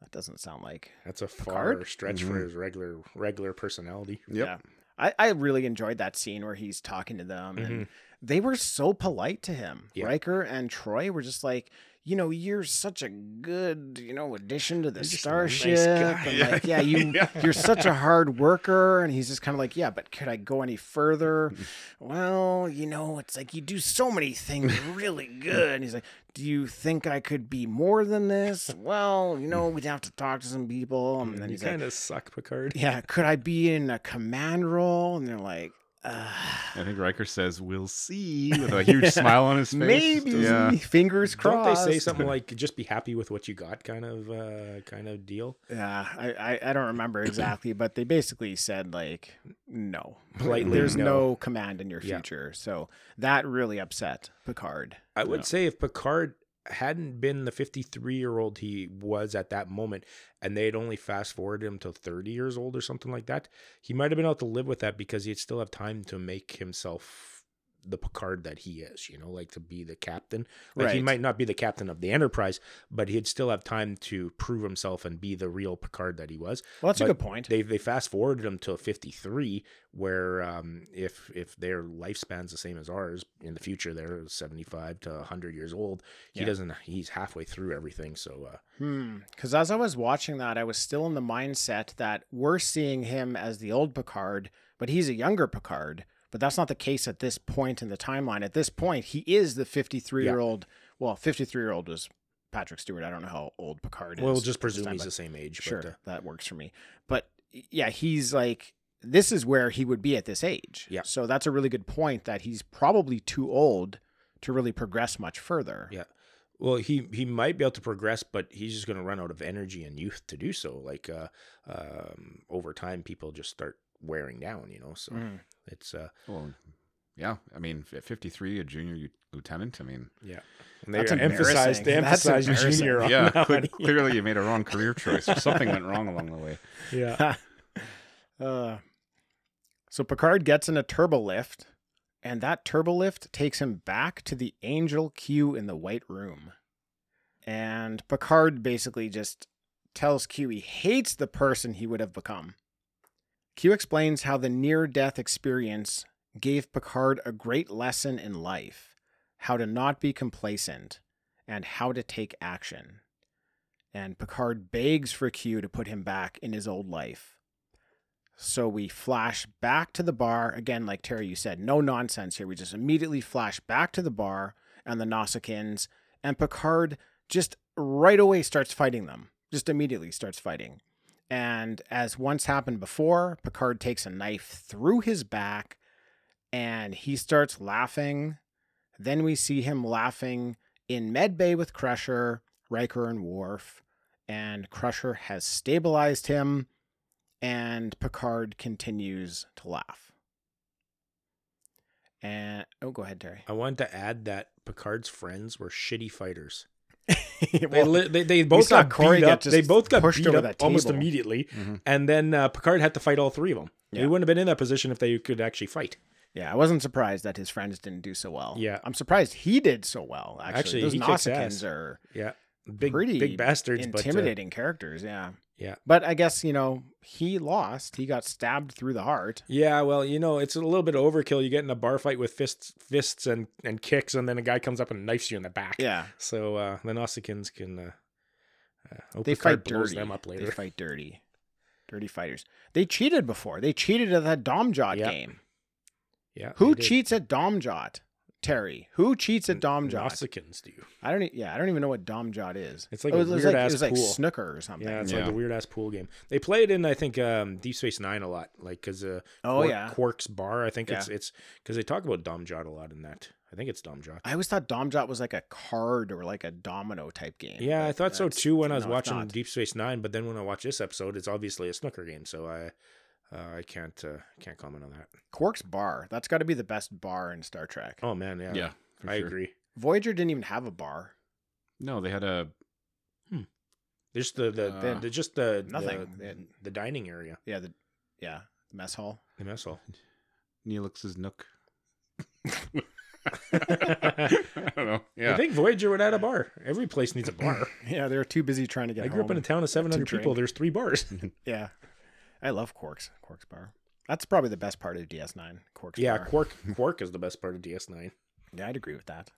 That doesn't sound like that's a Picard. Far stretch for his regular personality. Yep. Yeah. I really enjoyed that scene where he's talking to them, and they were so polite to him. Yeah. Riker and Troy were just like, you're such a good, addition to the starship. Nice guy. And like, you're such a hard worker. And he's just kind of like, yeah, but could I go any further? Well, it's like you do so many things really good. And he's like, do you think I could be more than this? Well, we'd have to talk to some people. And then he's kind of suck, Picard. Yeah, could I be in a command role? And they're like, I think Riker says, "We'll see," with a huge smile on his face. Maybe, yeah. Fingers crossed. Don't they say something like, "Just be happy with what you got," kind of deal? Yeah, I don't remember exactly, but they basically said like, "No, like, there's no command in your future." Yeah. So that really upset Picard. I would say if Picard hadn't been the 53-year-old he was at that moment, and they'd only fast forwarded him to 30 years old or something like that, he might have been able to live with that because he'd still have time to make himself the Picard that he is, you know, like to be the captain. Like, right. He might not be the captain of the Enterprise, but he'd still have time to prove himself and be the real Picard that he was. Well, that's a good point. They fast forwarded him to 53, where if their lifespan's the same as ours in the future, they're 75 to 100 years old. He's halfway through everything. So, because as I was watching that, I was still in the mindset that we're seeing him as the old Picard, but he's a younger Picard. But that's not the case at this point in the timeline. At this point, he is the 53-year-old. Yeah. Well, 53-year-old was Patrick Stewart. I don't know how old Picard is. We'll just presume he's the same age. Sure, but that works for me. But yeah, he's like, this is where he would be at this age. Yeah. So that's a really good point that he's probably too old to really progress much further. Yeah. Well, he might be able to progress, but he's just going to run out of energy and youth to do so. Like over time, people just start wearing down, you know, so it's I mean, at 53, a junior lieutenant, I mean, yeah, and they emphasize your junior. Yeah, clearly you made a wrong career choice or something went wrong along the way. Yeah. So Picard gets in a turbolift, and that turbolift takes him back to the Angel Q in the White Room, and Picard basically just tells Q he hates the person he would have become. Q explains how the near-death experience gave Picard a great lesson in life, how to not be complacent, and how to take action. And Picard begs for Q to put him back in his old life. So we flash back to the bar. Again, like Terry, you said, no nonsense here. We just immediately flash back to the bar and the Nausicaans, and Picard just right away starts fighting them. Just immediately starts fighting. And as once happened before, Picard takes a knife through his back and he starts laughing. Then we see him laughing in medbay with Crusher, Riker, and Worf. And Crusher has stabilized him, and Picard continues to laugh. And go ahead, Terry. I wanted to add that Picard's friends were shitty fighters. They both got beat up. They both got pushed over that table almost immediately, and then Picard had to fight all three of them. Yeah. He wouldn't have been in that position if they could actually fight. Yeah, I wasn't surprised that his friends didn't do so well. Yeah, I'm surprised he did so well. Actually those Nausicaans are big bastards, intimidating characters. Yeah. Yeah. But I guess, you know, he lost. He got stabbed through the heart. Yeah, well, you know, it's a little bit of overkill. You get in a bar fight with fists and kicks, and then a guy comes up and knifes you in the back. Yeah. So the Nausicaans can... they fight dirty. Them up later. They fight dirty. Dirty fighters. They cheated before. They cheated at that Dom Jot game. Yeah. Who cheats at Dom Jot? Terry, who cheats at Dom Jot? Nausicaans do. I don't even know what Dom Jot is. It's like a weird ass pool. It was like snooker or something. Yeah, it's like a weird ass pool game. They play it in, I think, Deep Space Nine a lot, like because Quark's bar. I think it's because they talk about Dom Jot a lot in that. I think it's Dom Jot. I always thought Dom Jot was like a card or like a domino type game. Yeah, I thought so too when I was watching Deep Space Nine, but then when I watch this episode, it's obviously a snooker game. So I can't comment on that. Quark's bar. That's got to be the best bar in Star Trek. Oh, man, yeah. Yeah, I agree. Voyager didn't even have a bar. No, they had a... Just the nothing. The dining area. Yeah, the mess hall. The mess hall. Neelix's Nook. I don't know. Yeah. I think Voyager would add a bar. Every place needs a bar. Yeah, they're too busy trying to get home. I grew up in a town of 700 people. There's 3 bars. Yeah. I love Quark's bar. That's probably the best part of DS9. Quark's bar. Quark is the best part of DS9. Yeah, I'd agree with that.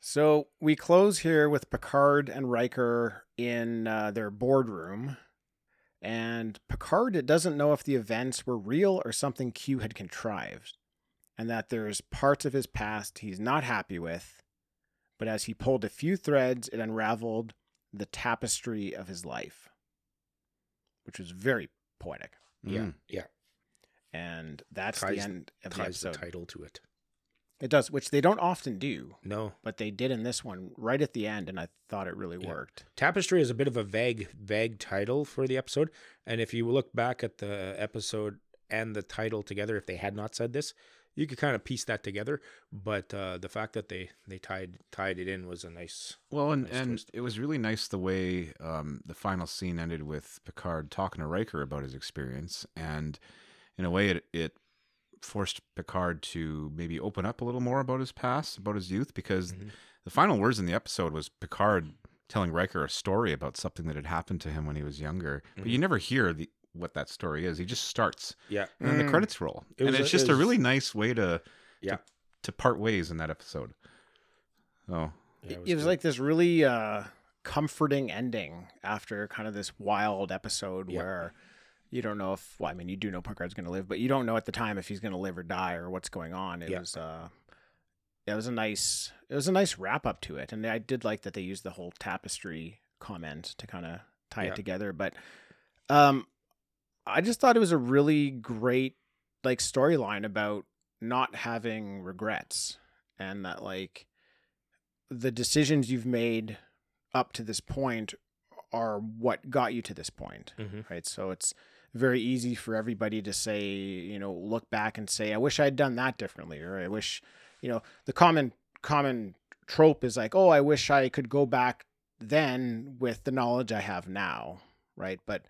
So we close here with Picard and Riker in their boardroom, and Picard doesn't know if the events were real or something Q had contrived, and that there's parts of his past he's not happy with, but as he pulled a few threads, it unraveled the tapestry of his life. Which was very poetic. Yeah. Yeah. And that's the end of the episode. Ties the title to it. It does, which they don't often do. No. But they did in this one right at the end, and I thought it really worked. Tapestry is a bit of a vague title for the episode. And if you look back at the episode and the title together, if they had not said this, you could kind of piece that together. But the fact that they tied it in was a nice... Well, and it was really nice the way the final scene ended with Picard talking to Riker about his experience. And in a way, it forced Picard to maybe open up a little more about his past, about his youth, because the final words in the episode was Picard telling Riker a story about something that had happened to him when he was younger. Mm-hmm. But you never hear what that story is. He just starts. Yeah. And then the credits roll. It's just a really nice way to part ways in that episode. Oh. Yeah, it was like this really comforting ending after kind of this wild episode where... You don't know if, well, I mean, you do know Picard's going to live, but you don't know at the time if he's going to live or die or what's going on. It was a nice wrap up to it. And I did like that they used the whole tapestry comment to kind of tie it together. But I just thought it was a really great, like, storyline about not having regrets and that, like, the decisions you've made up to this point are what got you to this point, right? So it's very easy for everybody to say, you know, look back and say, I wish I'd done that differently. Or I wish, you know, the common trope is like, oh, I wish I could go back then with the knowledge I have now. Right. But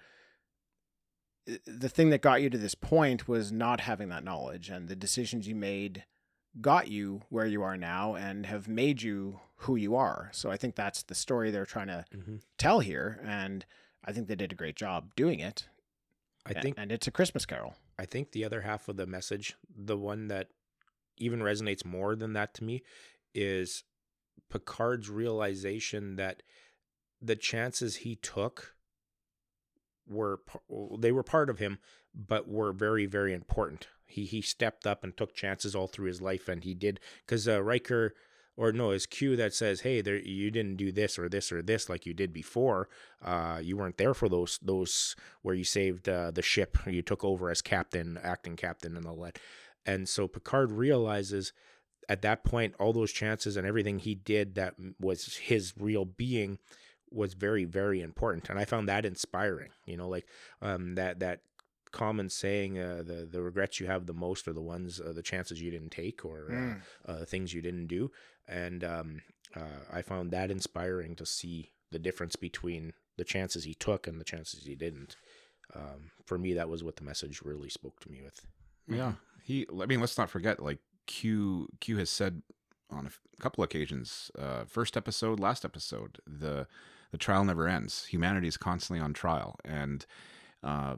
the thing that got you to this point was not having that knowledge, and the decisions you made got you where you are now and have made you who you are. So I think that's the story they're trying to tell here. And I think they did a great job doing it. And it's A Christmas Carol. I think the other half of the message, the one that even resonates more than that to me, is Picard's realization that the chances he took were part of him, but were very, very important. He stepped up and took chances all through his life, and he did, because Riker, or no, it's Q that says, hey, there, you didn't do this or this or this like you did before. You weren't there for those where you saved the ship, you took over as captain, acting captain, and all that. And so Picard realizes at that point all those chances and everything he did that was his real being was very, very important. And I found that inspiring, you know, like that common saying, the regrets you have the most are the ones, the chances you didn't take, or things you didn't do. And I found that inspiring, to see the difference between the chances he took and the chances he didn't. For me, that was what the message really spoke to me with. Yeah, let's not forget, like, Q has said on a couple occasions, first episode, last episode, the trial never ends. Humanity is constantly on trial, and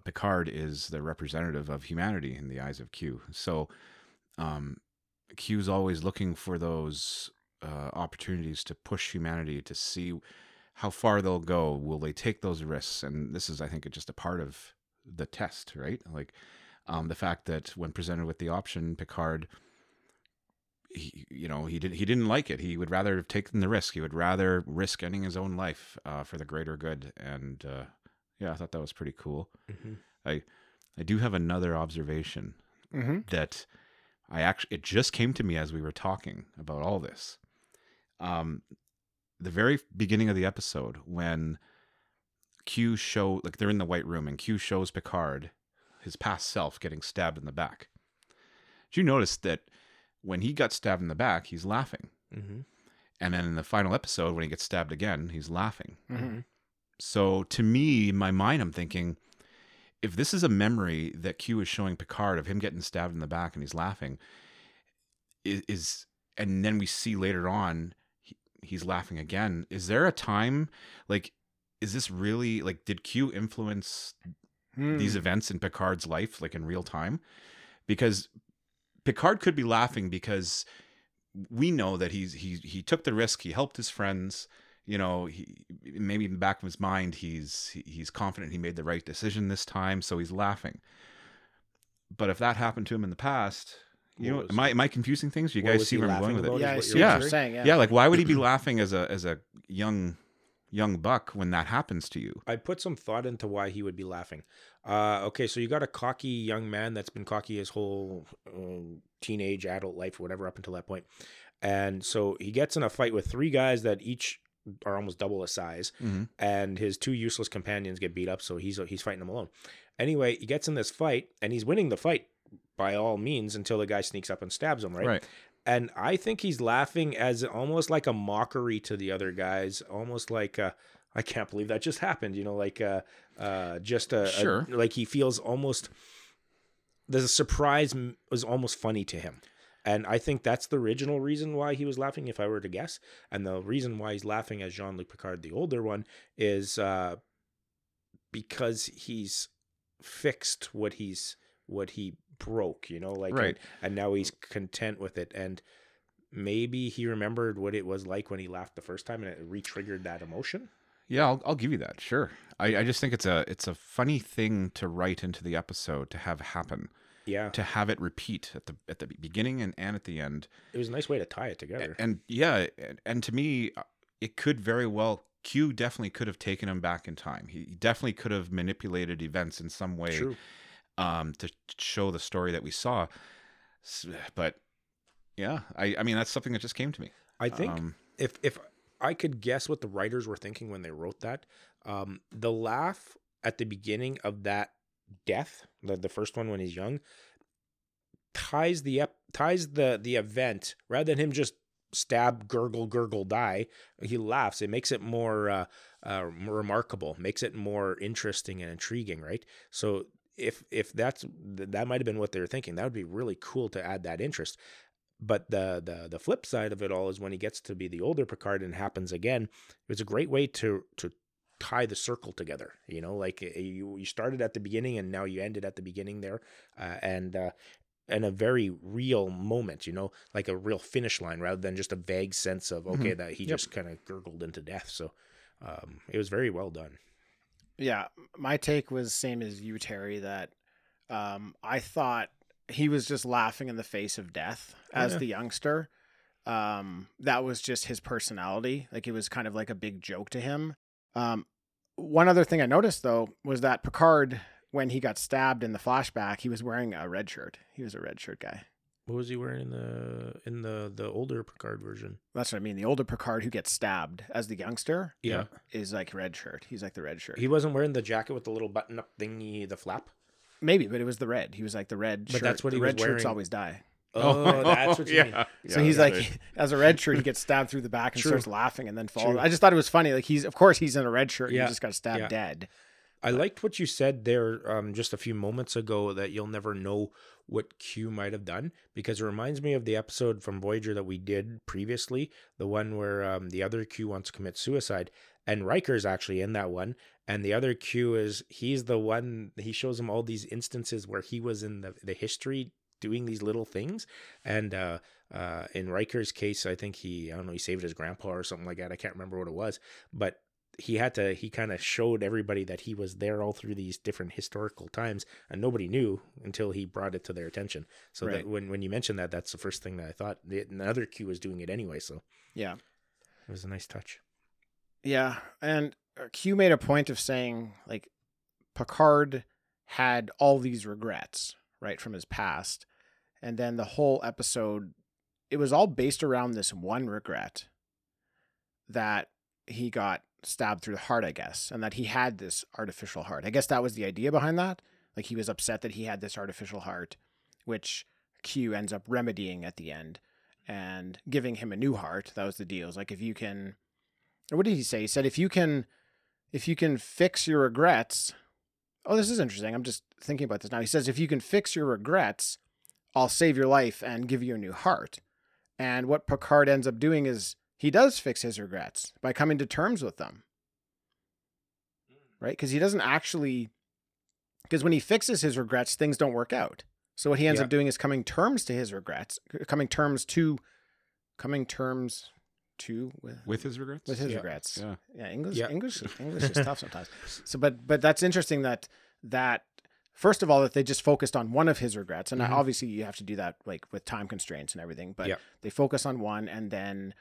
Picard is the representative of humanity in the eyes of Q. So Q's always looking for those opportunities to push humanity to see how far they'll go. Will they take those risks? And this is, I think, just a part of the test, right? Like the fact that when presented with the option, Picard, he didn't like it. He would rather have taken the risk. He would rather risk ending his own life for the greater good. And yeah, I thought that was pretty cool. Mm-hmm. I do have another observation that it just came to me as we were talking about all this. The very beginning of the episode, when Q show, like, they're in the white room and Q shows Picard his past self getting stabbed in the back. Did you notice that when he got stabbed in the back, he's laughing, and then in the final episode, when he gets stabbed again, he's laughing. Mm-hmm. So to me, in my mind, I'm thinking, if this is a memory that Q is showing Picard of him getting stabbed in the back and he's laughing, and then we see later on he's laughing again. Is there a time, like, is this really, like, did Q influence these events in Picard's life, like, in real time? Because Picard could be laughing because we know that he took the risk, he helped his friends. You know, maybe in the back of his mind, he's confident he made the right decision this time, so he's laughing. But if that happened to him in the past, am I confusing things? Do you guys see where I'm going with it? Yeah, I see what you're saying. Yeah, like, why would he be laughing as a young young buck when that happens to you. I put some thought into why he would be laughing. Okay, so you got a cocky young man that's been cocky his whole teenage, adult life, or whatever, up until that point. And so he gets in a fight with three guys that each are almost double his size, mm-hmm. and his two useless companions get beat up, so he's fighting them alone. Anyway, he gets in this fight, and he's winning the fight by all means until the guy sneaks up and stabs him, right? Right. And I think he's laughing as almost like a mockery to the other guys, almost like, I can't believe that just happened, you know, like sure. Like he feels almost, the surprise was almost funny to him. And I think that's the original reason why he was laughing, if I were to guess. And the reason why he's laughing as Jean-Luc Picard, the older one, is because he's fixed what he broke, you know, like, right. and now he's content with it. And maybe he remembered what it was like when he laughed the first time, and it re-triggered that emotion. Yeah, I'll give you that. Sure. I just think it's a funny thing to write into the episode to have happen. Yeah. To have it repeat at the beginning and at the end. It was a nice way to tie it together. And yeah, and to me, it could very well, Q definitely could have taken him back in time. He definitely could have manipulated events in some way to show the story that we saw. But yeah, I mean, that's something that just came to me. I think if I could guess what the writers were thinking when they wrote that, the laugh at the beginning of that death, the first one when he's young, ties the event, rather than him just stab, gurgle, die. He laughs. It makes it more remarkable, makes it more interesting and intriguing, right? So if that might have been what they were thinking, that would be really cool to add that interest. But the flip side of it all is when he gets to be the older Picard and happens again, it's a great way to tie the circle together, you know, like you started at the beginning and now you ended at the beginning there, and a very real moment, you know, like a real finish line rather than just a vague sense of, okay, mm-hmm. that he yep. just kind of gurgled into death. So it was very well done. Yeah. My take was same as you, Terry, that I thought he was just laughing in the face of death as the youngster. That was just his personality. Like it was kind of like a big joke to him. One other thing I noticed though was that Picard, when he got stabbed in the flashback, he was wearing a red shirt. He was a red shirt guy. What was he wearing in the older Picard version? That's what I mean. The older Picard who gets stabbed as the youngster, is like red shirt. He's like the red shirt. He wasn't wearing the jacket with the little button up thingy, the flap. Maybe, but it was the red. He was like the red. But shirt. That's what he was wearing. Red shirts always die. Oh, that's what you mean. So he's like, right. As a red shirt, he gets stabbed through the back and starts laughing and then falls. True. I just thought it was funny. Like he's in a red shirt and he just got stabbed dead. I liked what you said there just a few moments ago, that you'll never know what Q might have done, because it reminds me of the episode from Voyager that we did previously, the one where the other Q wants to commit suicide, and Riker's actually in that one. And the other Q is, he's the one, he shows him all these instances where he was in the history doing these little things, and in Riker's case, I think he saved his grandpa or something like that. I can't remember what it was, but he kind of showed everybody that he was there all through these different historical times, and nobody knew until he brought it to their attention. So right. that when you mentioned that, that's the first thing that I thought. The other Q was doing it anyway, so yeah, it was a nice touch. Yeah, and Q made a point of saying like Picard had all these regrets, right, from his past. And then the whole episode, it was all based around this one regret, that he got stabbed through the heart, I guess, and that he had this artificial heart. I guess that was the idea behind that. Like he was upset that he had this artificial heart, which Q ends up remedying at the end and giving him a new heart. That was the deal. Like if you can, or what did he say? He said, if you can fix your regrets. Oh, this is interesting. I'm just thinking about this now. He says, if you can fix your regrets, I'll save your life and give you a new heart. And what Picard ends up doing is he does fix his regrets by coming to terms with them. Right? Because he doesn't actually... Because when he fixes his regrets, things don't work out. So what he ends up doing is coming terms to his regrets, with his regrets? With his regrets. Yeah. Yeah. English is tough sometimes. So, but that's interesting that first of all, that they just focused on one of his regrets. And mm-hmm. obviously you have to do that like with time constraints and everything, but they focus on one, and then,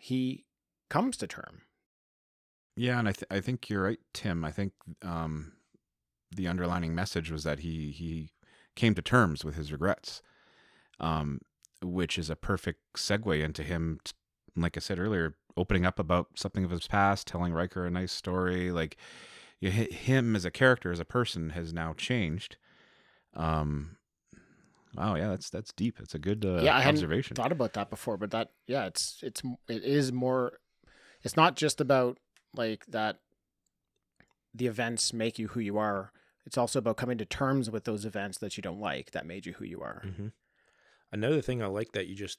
he comes to term. Yeah, and I think you're right, Tim. I think the underlining message was that he came to terms with his regrets, which is a perfect segue into him, like I said earlier, opening up about something of his past, telling Riker a nice story. Like, him as a character, as a person, has now changed. Wow, yeah, that's deep. That's a good observation. I hadn't thought about that before, but that, yeah, it is more. It's not just about like that. The events make you who you are. It's also about coming to terms with those events that you don't like that made you who you are. Mm-hmm. Another thing I like that you just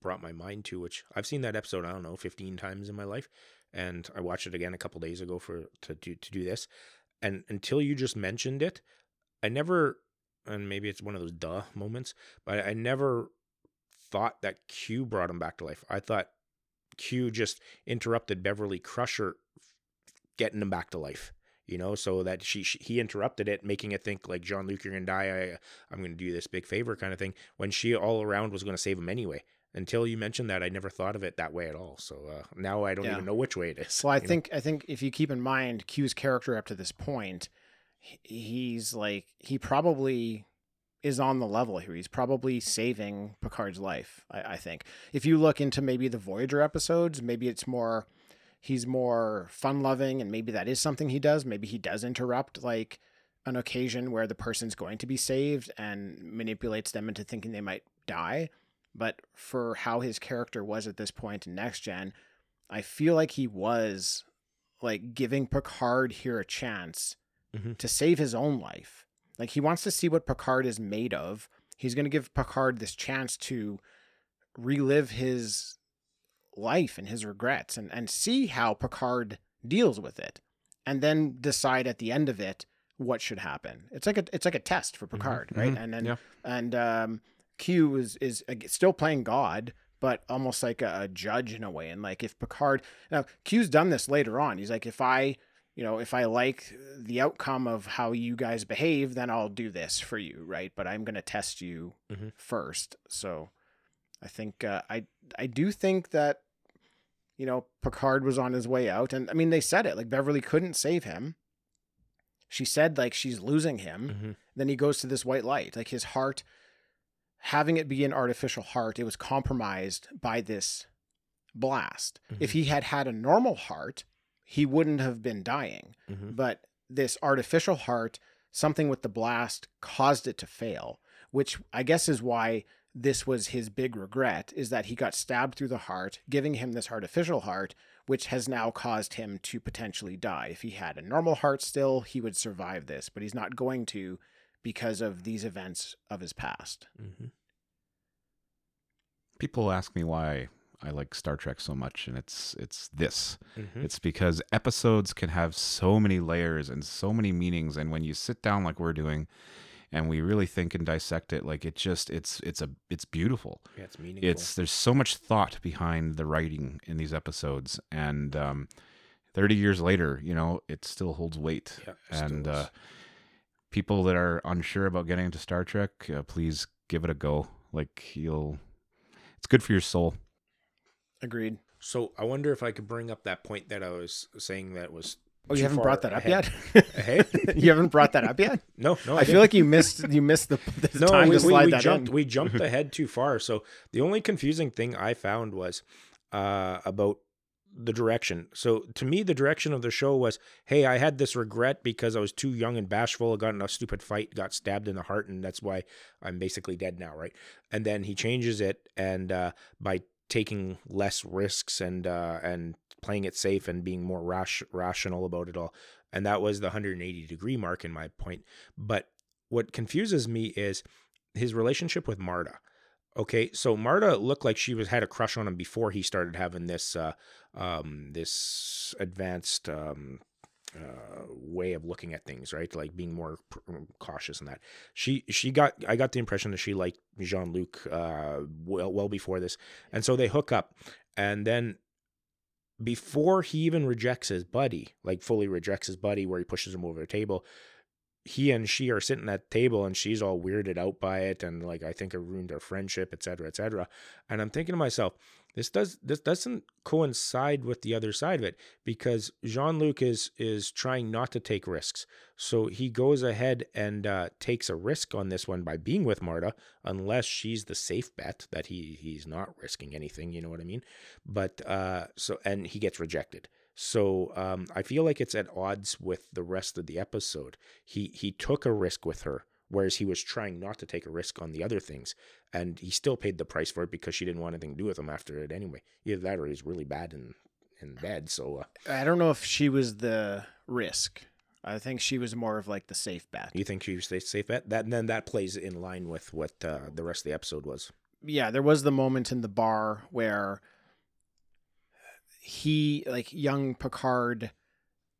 brought my mind to, which I've seen that episode, I don't know, 15 times in my life, and I watched it again a couple days ago to do this. And until you just mentioned it, I never. And maybe it's one of those duh moments, but I never thought that Q brought him back to life. I thought Q just interrupted Beverly Crusher getting him back to life, you know, so that he interrupted it, making it think like, Jean-Luc, you're going to die. I'm going to do this big favor kind of thing, when she all around was going to save him anyway. Until you mentioned that, I never thought of it that way at all. So now I don't even know which way it is. Well, I think if you keep in mind Q's character up to this point, he's like, he probably is on the level here. He's probably saving Picard's life, I think. If you look into maybe the Voyager episodes, maybe it's more, he's more fun loving, and maybe that is something he does. Maybe he does interrupt like an occasion where the person's going to be saved and manipulates them into thinking they might die. But for how his character was at this point in Next Gen, I feel like he was like giving Picard here a chance to save his own life. Like, he wants to see what Picard is made of. He's going to give Picard this chance to relive his life and his regrets and see how Picard deals with it, and then decide at the end of it what should happen. It's like a test for Picard, right? And then Q is still playing God, but almost like a judge in a way. And like, if Picard, now Q's done this later on. He's like, if I like the outcome of how you guys behave, then I'll do this for you, right? But I'm going to test you first. So I think I do think that, you know, Picard was on his way out. And I mean, they said it, like, Beverly couldn't save him. She said, like, she's losing him. Then he goes to this white light, like his heart, having it be an artificial heart, it was compromised by this blast. If he had a normal heart, he wouldn't have been dying, but this artificial heart, something with the blast caused it to fail, which I guess is why this was his big regret, is that he got stabbed through the heart, giving him this artificial heart, which has now caused him to potentially die. If he had a normal heart still, he would survive this, but he's not going to because of these events of his past. People ask me why I like Star Trek so much, and it's this. It's because episodes can have so many layers and so many meanings, and when you sit down like we're doing, and we really think and dissect it, like, it's beautiful. Yeah, it's meaningful. There's so much thought behind the writing in these episodes, and 30 years later, you know, it still holds weight. Yeah, and people that are unsure about getting into Star Trek, please give it a go. Like, it's good for your soul. Agreed. So I wonder if I could bring up that point that I was saying that was. Oh, you haven't brought that up yet. Hey, you haven't brought that up yet. No. I feel like you missed the time to slide that in. We jumped ahead too far. So the only confusing thing I found was about the direction. So to me, the direction of the show was, hey, I had this regret because I was too young and bashful. I got in a stupid fight, got stabbed in the heart, and that's why I'm basically dead now, right? And then he changes it, and by taking less risks and playing it safe and being more rational about it all. And that was the 180 degree mark in my point. But what confuses me is his relationship with Marta. Okay, so Marta looked like she had a crush on him before he started having this this advanced way of looking at things, right? Like being more cautious and that. I got the impression that she liked Jean-Luc well before this. And so they hook up, and then before he even rejects his buddy, like fully rejects his buddy where he pushes him over the table, he and she are sitting at the table and she's all weirded out by it. And like, I think it ruined our friendship, et cetera, et cetera. And I'm thinking to myself, this doesn't coincide with the other side of it, because Jean-Luc is trying not to take risks. So he goes ahead and takes a risk on this one by being with Marta, unless she's the safe bet that he's not risking anything. You know what I mean? But and he gets rejected. So I feel like it's at odds with the rest of the episode. He took a risk with her, whereas he was trying not to take a risk on the other things. And he still paid the price for it because she didn't want anything to do with him after it anyway. Either that or he's really bad in bed. So I don't know if she was the risk. I think she was more of like the safe bet. You think she was the safe bet? That, and then that plays in line with what the rest of the episode was. Yeah, there was the moment in the bar where he, like, young Picard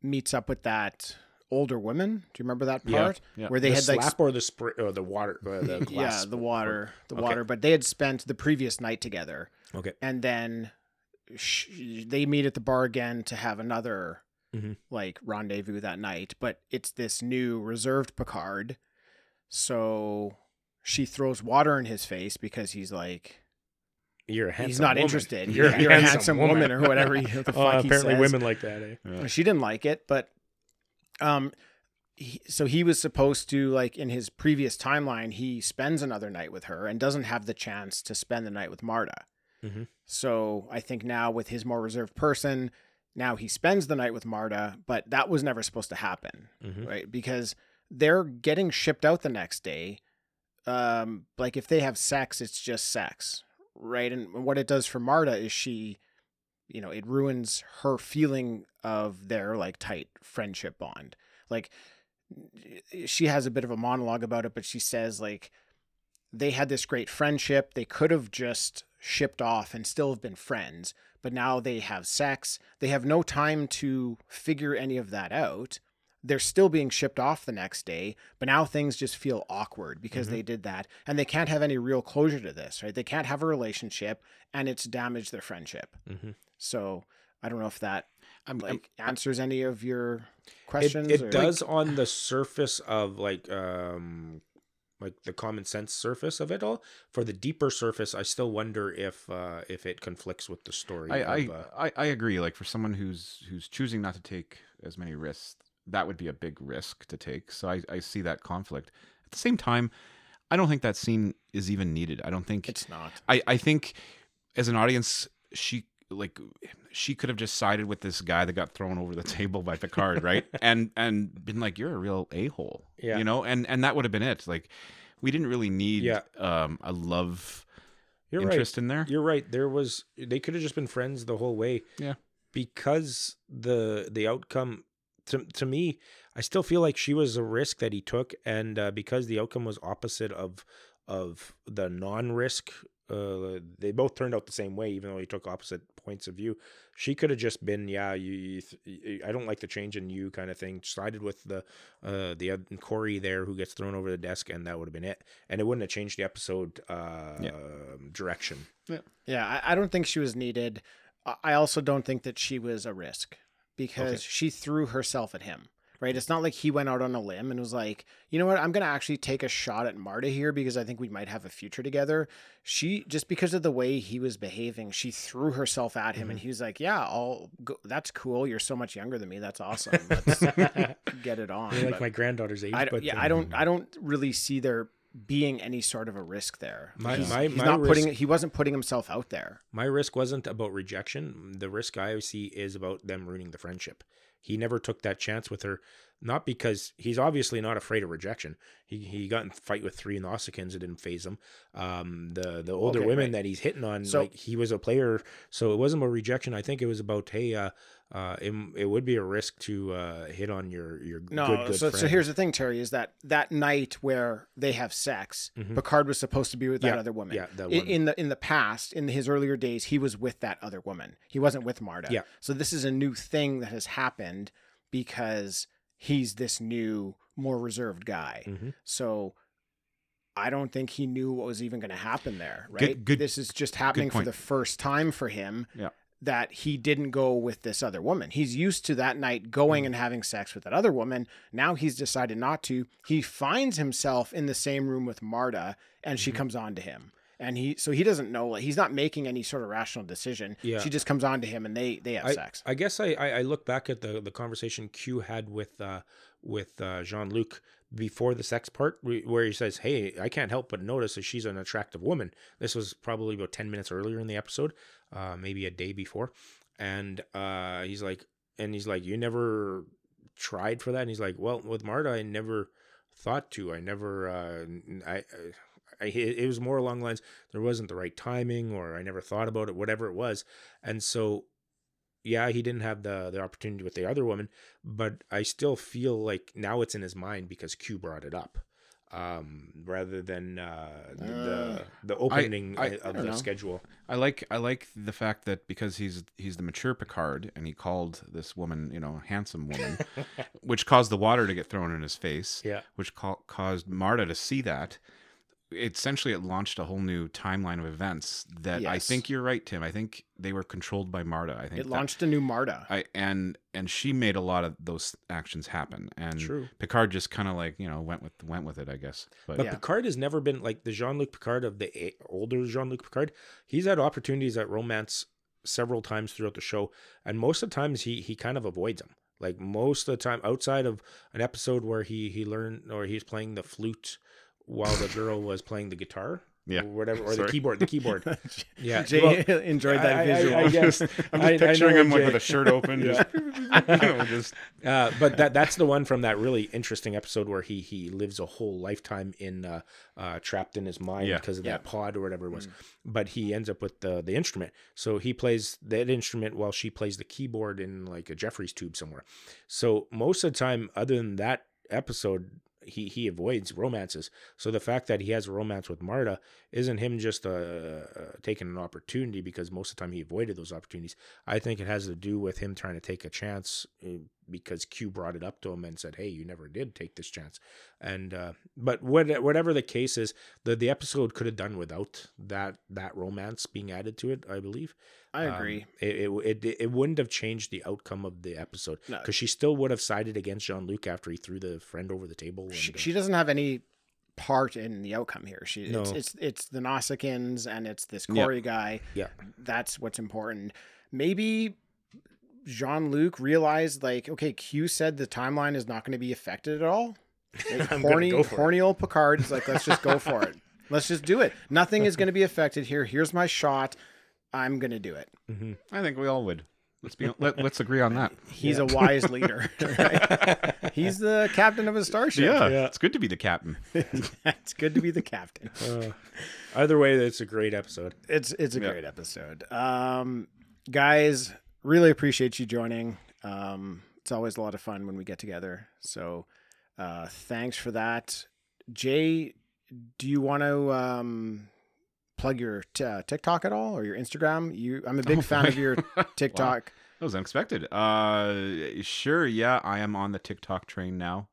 meets up with that older woman. Do you remember that part? Yeah. Where they the had slap, like, or the or the water, or the glass. Yeah, the water, water. But they had spent the previous night together. Okay. And then they meet at the bar again to have another like rendezvous that night. But it's this new reserved Picard. So she throws water in his face because he's like, he's not interested. You're a handsome woman, or whatever the fuck he apparently says. Women like that, eh? Yeah. She didn't like it, but so he was supposed to, like, in his previous timeline, he spends another night with her and doesn't have the chance to spend the night with Marta. Mm-hmm. So I think now with his more reserved person, now he spends the night with Marta, but that was never supposed to happen, right? Because they're getting shipped out the next day. Like, if they have sex, it's just sex. Right. And what it does for Marta is she, you know, it ruins her feeling of their, like, tight friendship bond. Like, she has a bit of a monologue about it, but she says, like, they had this great friendship. They could have just shipped off and still have been friends, but now they have sex. They have no time to figure any of that out. They're still being shipped off the next day, but now things just feel awkward because they did that, and they can't have any real closure to this, right? They can't have a relationship, and it's damaged their friendship. So I don't know if that answers any of your questions. It does, like, on the surface of, like the common sense surface of it all. For the deeper surface, I still wonder if it conflicts with the story. I agree. Like, for someone who's choosing not to take as many risks, that would be a big risk to take. So I see that conflict. At the same time, I don't think that scene is even needed. I don't think it's not. I think as an audience, she could have just sided with this guy that got thrown over the table by Picard, right? and been like, you're a real a-hole. Yeah. You know, and that would have been it. Like, we didn't really need a love interest in there. You're right. They could have just been friends the whole way. Yeah. Because the outcome, to me, I still feel like she was a risk that he took, and because the outcome was opposite of the non-risk, they both turned out the same way, even though he took opposite points of view. She could have just been, I don't like the change in you kind of thing, sided with the Corey there who gets thrown over the desk, and that would have been it. And it wouldn't have changed the episode direction. Yeah, I don't think she was needed. I also don't think that she was a risk, because she threw herself at him, right? It's not like he went out on a limb and was like, you know what, I'm going to actually take a shot at Marta here because I think we might have a future together. She, just because of the way he was behaving, she threw herself at him, and he was like, yeah, I'll go. That's cool. You're so much younger than me. That's awesome. Let's get it on. You're like my granddaughter's age. I don't really see there being any sort of a risk there. He wasn't putting himself out there. My risk wasn't about rejection. The risk I see is about them ruining the friendship. He never took that chance with her, not because he's obviously not afraid of rejection. He got in a fight with 3 Nausicaans. It didn't faze him. The older women that he's hitting on, so, like, he was a player, so it wasn't about rejection. I think it was about, hey, it would be a risk to hit on your good friend. So here's the thing, Terry, is that night where they have sex, Picard was supposed to be with that other woman. Yeah, that woman. In the past, in his earlier days, he was with that other woman. He wasn't with Marta. Yeah. So this is a new thing that has happened because he's this new, more reserved guy. So I don't think he knew what was even going to happen there, right? This is just happening for the first time for him. Yeah. that he didn't go with this other woman. He's used to that night going and having sex with that other woman. Now he's decided not to. He finds himself in the same room with Marta, and she comes on to him. And so he doesn't know, like, he's not making any sort of rational decision. Yeah. She just comes on to him and they have sex. I guess I look back at the conversation Q had with Jean-Luc before the sex part, where he says, "Hey, I can't help but notice that she's an attractive woman." This was probably about 10 minutes earlier in the episode, maybe a day before. And he's like, "You never tried for that?" And he's like, "Well, with Marta, I never thought to. It was more along the lines, there wasn't the right timing, or I never thought about it," whatever it was. And so, yeah, he didn't have the opportunity with the other woman, but I still feel like now it's in his mind because Q brought it up, rather than the opening of the schedule. I like the fact that because he's the mature Picard and he called this woman, handsome woman, which caused the water to get thrown in his face, which caused Marta to see that. Essentially, it launched a whole new timeline of events that I think you're right, Tim. I think they were controlled by Marta. I think it launched a new Marta. And she made a lot of those actions happen. And true. Picard just kind of went with it, I guess. But Picard has never been like the Jean-Luc Picard of the older Jean-Luc Picard. He's had opportunities at romance several times throughout the show, and most of the times he kind of avoids them. Like most of the time, outside of an episode where he learned or he's playing the flute while the girl was playing the guitar, the keyboard. Yeah, Jay enjoyed that visual. I guess. I'm just picturing him with a shirt open. Yeah. But that's the one from that really interesting episode where he lives a whole lifetime in trapped in his mind because of that pod or whatever it was. But he ends up with the instrument, so he plays that instrument while she plays the keyboard in like a Jeffrey's tube somewhere. So most of the time, other than that episode, he avoids romances. So the fact that he has a romance with Marta isn't him just taking an opportunity, because most of the time he avoided those opportunities. I think it has to do with him trying to take a chance because Q brought it up to him and said, "Hey, you never did take this chance." And but whatever the case is, the episode could have done without that romance being added to it, I believe. I agree. It wouldn't have changed the outcome of the episode, because she still would have sided against Jean-Luc after he threw the friend over the table. She doesn't have any part in the outcome here. It's the Nausicaans and it's this Corey guy. Yeah, that's what's important. Maybe Jean-Luc realized, like, okay, Q said the timeline is not going to be affected at all. Horny old Picard is like, let's just go for it. Let's just do it. Nothing is going to be affected here. Here's my shot. I'm going to do it. Mm-hmm. I think we all would. Let's agree on that. He's a wise leader. Right? He's the captain of a starship. Yeah, it's good to be the captain. It's good to be the captain. Either way, it's a great episode. It's a great episode. Guys, really appreciate you joining. It's always a lot of fun when we get together. So thanks for that. Jay, do you want to plug your TikTok at all, or your Instagram? I'm a big fan of your TikTok. Wow. That was unexpected. Sure. Yeah. I am on the TikTok train now.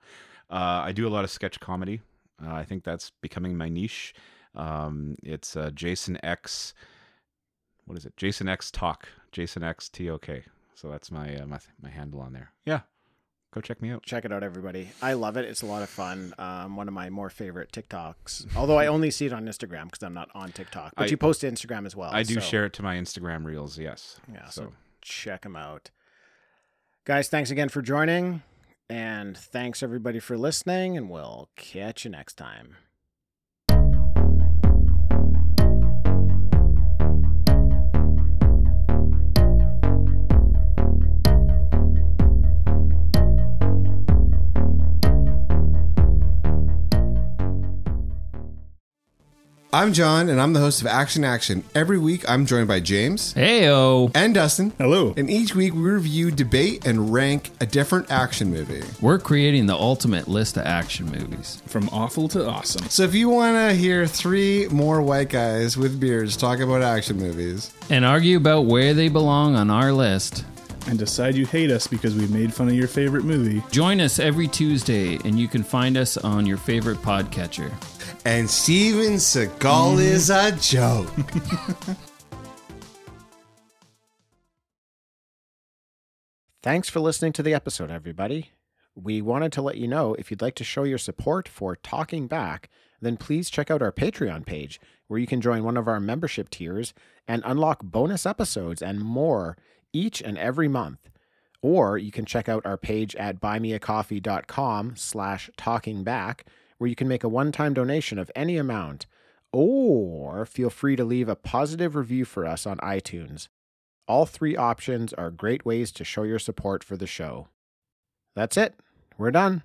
I do a lot of sketch comedy. I think that's becoming my niche. It's Jason X. What is it? Jason X Talk. Jason X TOK. So that's my, my handle on there. Yeah. Go check me out. Check it out, everybody. I love it. It's a lot of fun. One of my more favorite TikToks. Although I only see it on Instagram because I'm not on TikTok. But you post to Instagram as well. I do share it to my Instagram reels, yes. Yeah, so check them out. Guys, thanks again for joining. And thanks, everybody, for listening. And we'll catch you next time. I'm John, and I'm the host of Action Action. Every week, I'm joined by James. Heyo. And Dustin. Hello. And each week, we review, debate, and rank a different action movie. We're creating the ultimate list of action movies. From awful to awesome. So if you want to hear three more white guys with beards talk about action movies. And argue about where they belong on our list. And decide you hate us because we've made fun of your favorite movie. Join us every Tuesday, and you can find us on your favorite podcatcher. And Steven Seagal is a joke. Thanks for listening to the episode, everybody. We wanted to let you know if you'd like to show your support for Talking Back, then please check out our Patreon page where you can join one of our membership tiers and unlock bonus episodes and more each and every month. Or you can check out our page at buymeacoffee.com/talkingback where you can make a one-time donation of any amount. Or feel free to leave a positive review for us on iTunes. All three options are great ways to show your support for the show. That's it. We're done.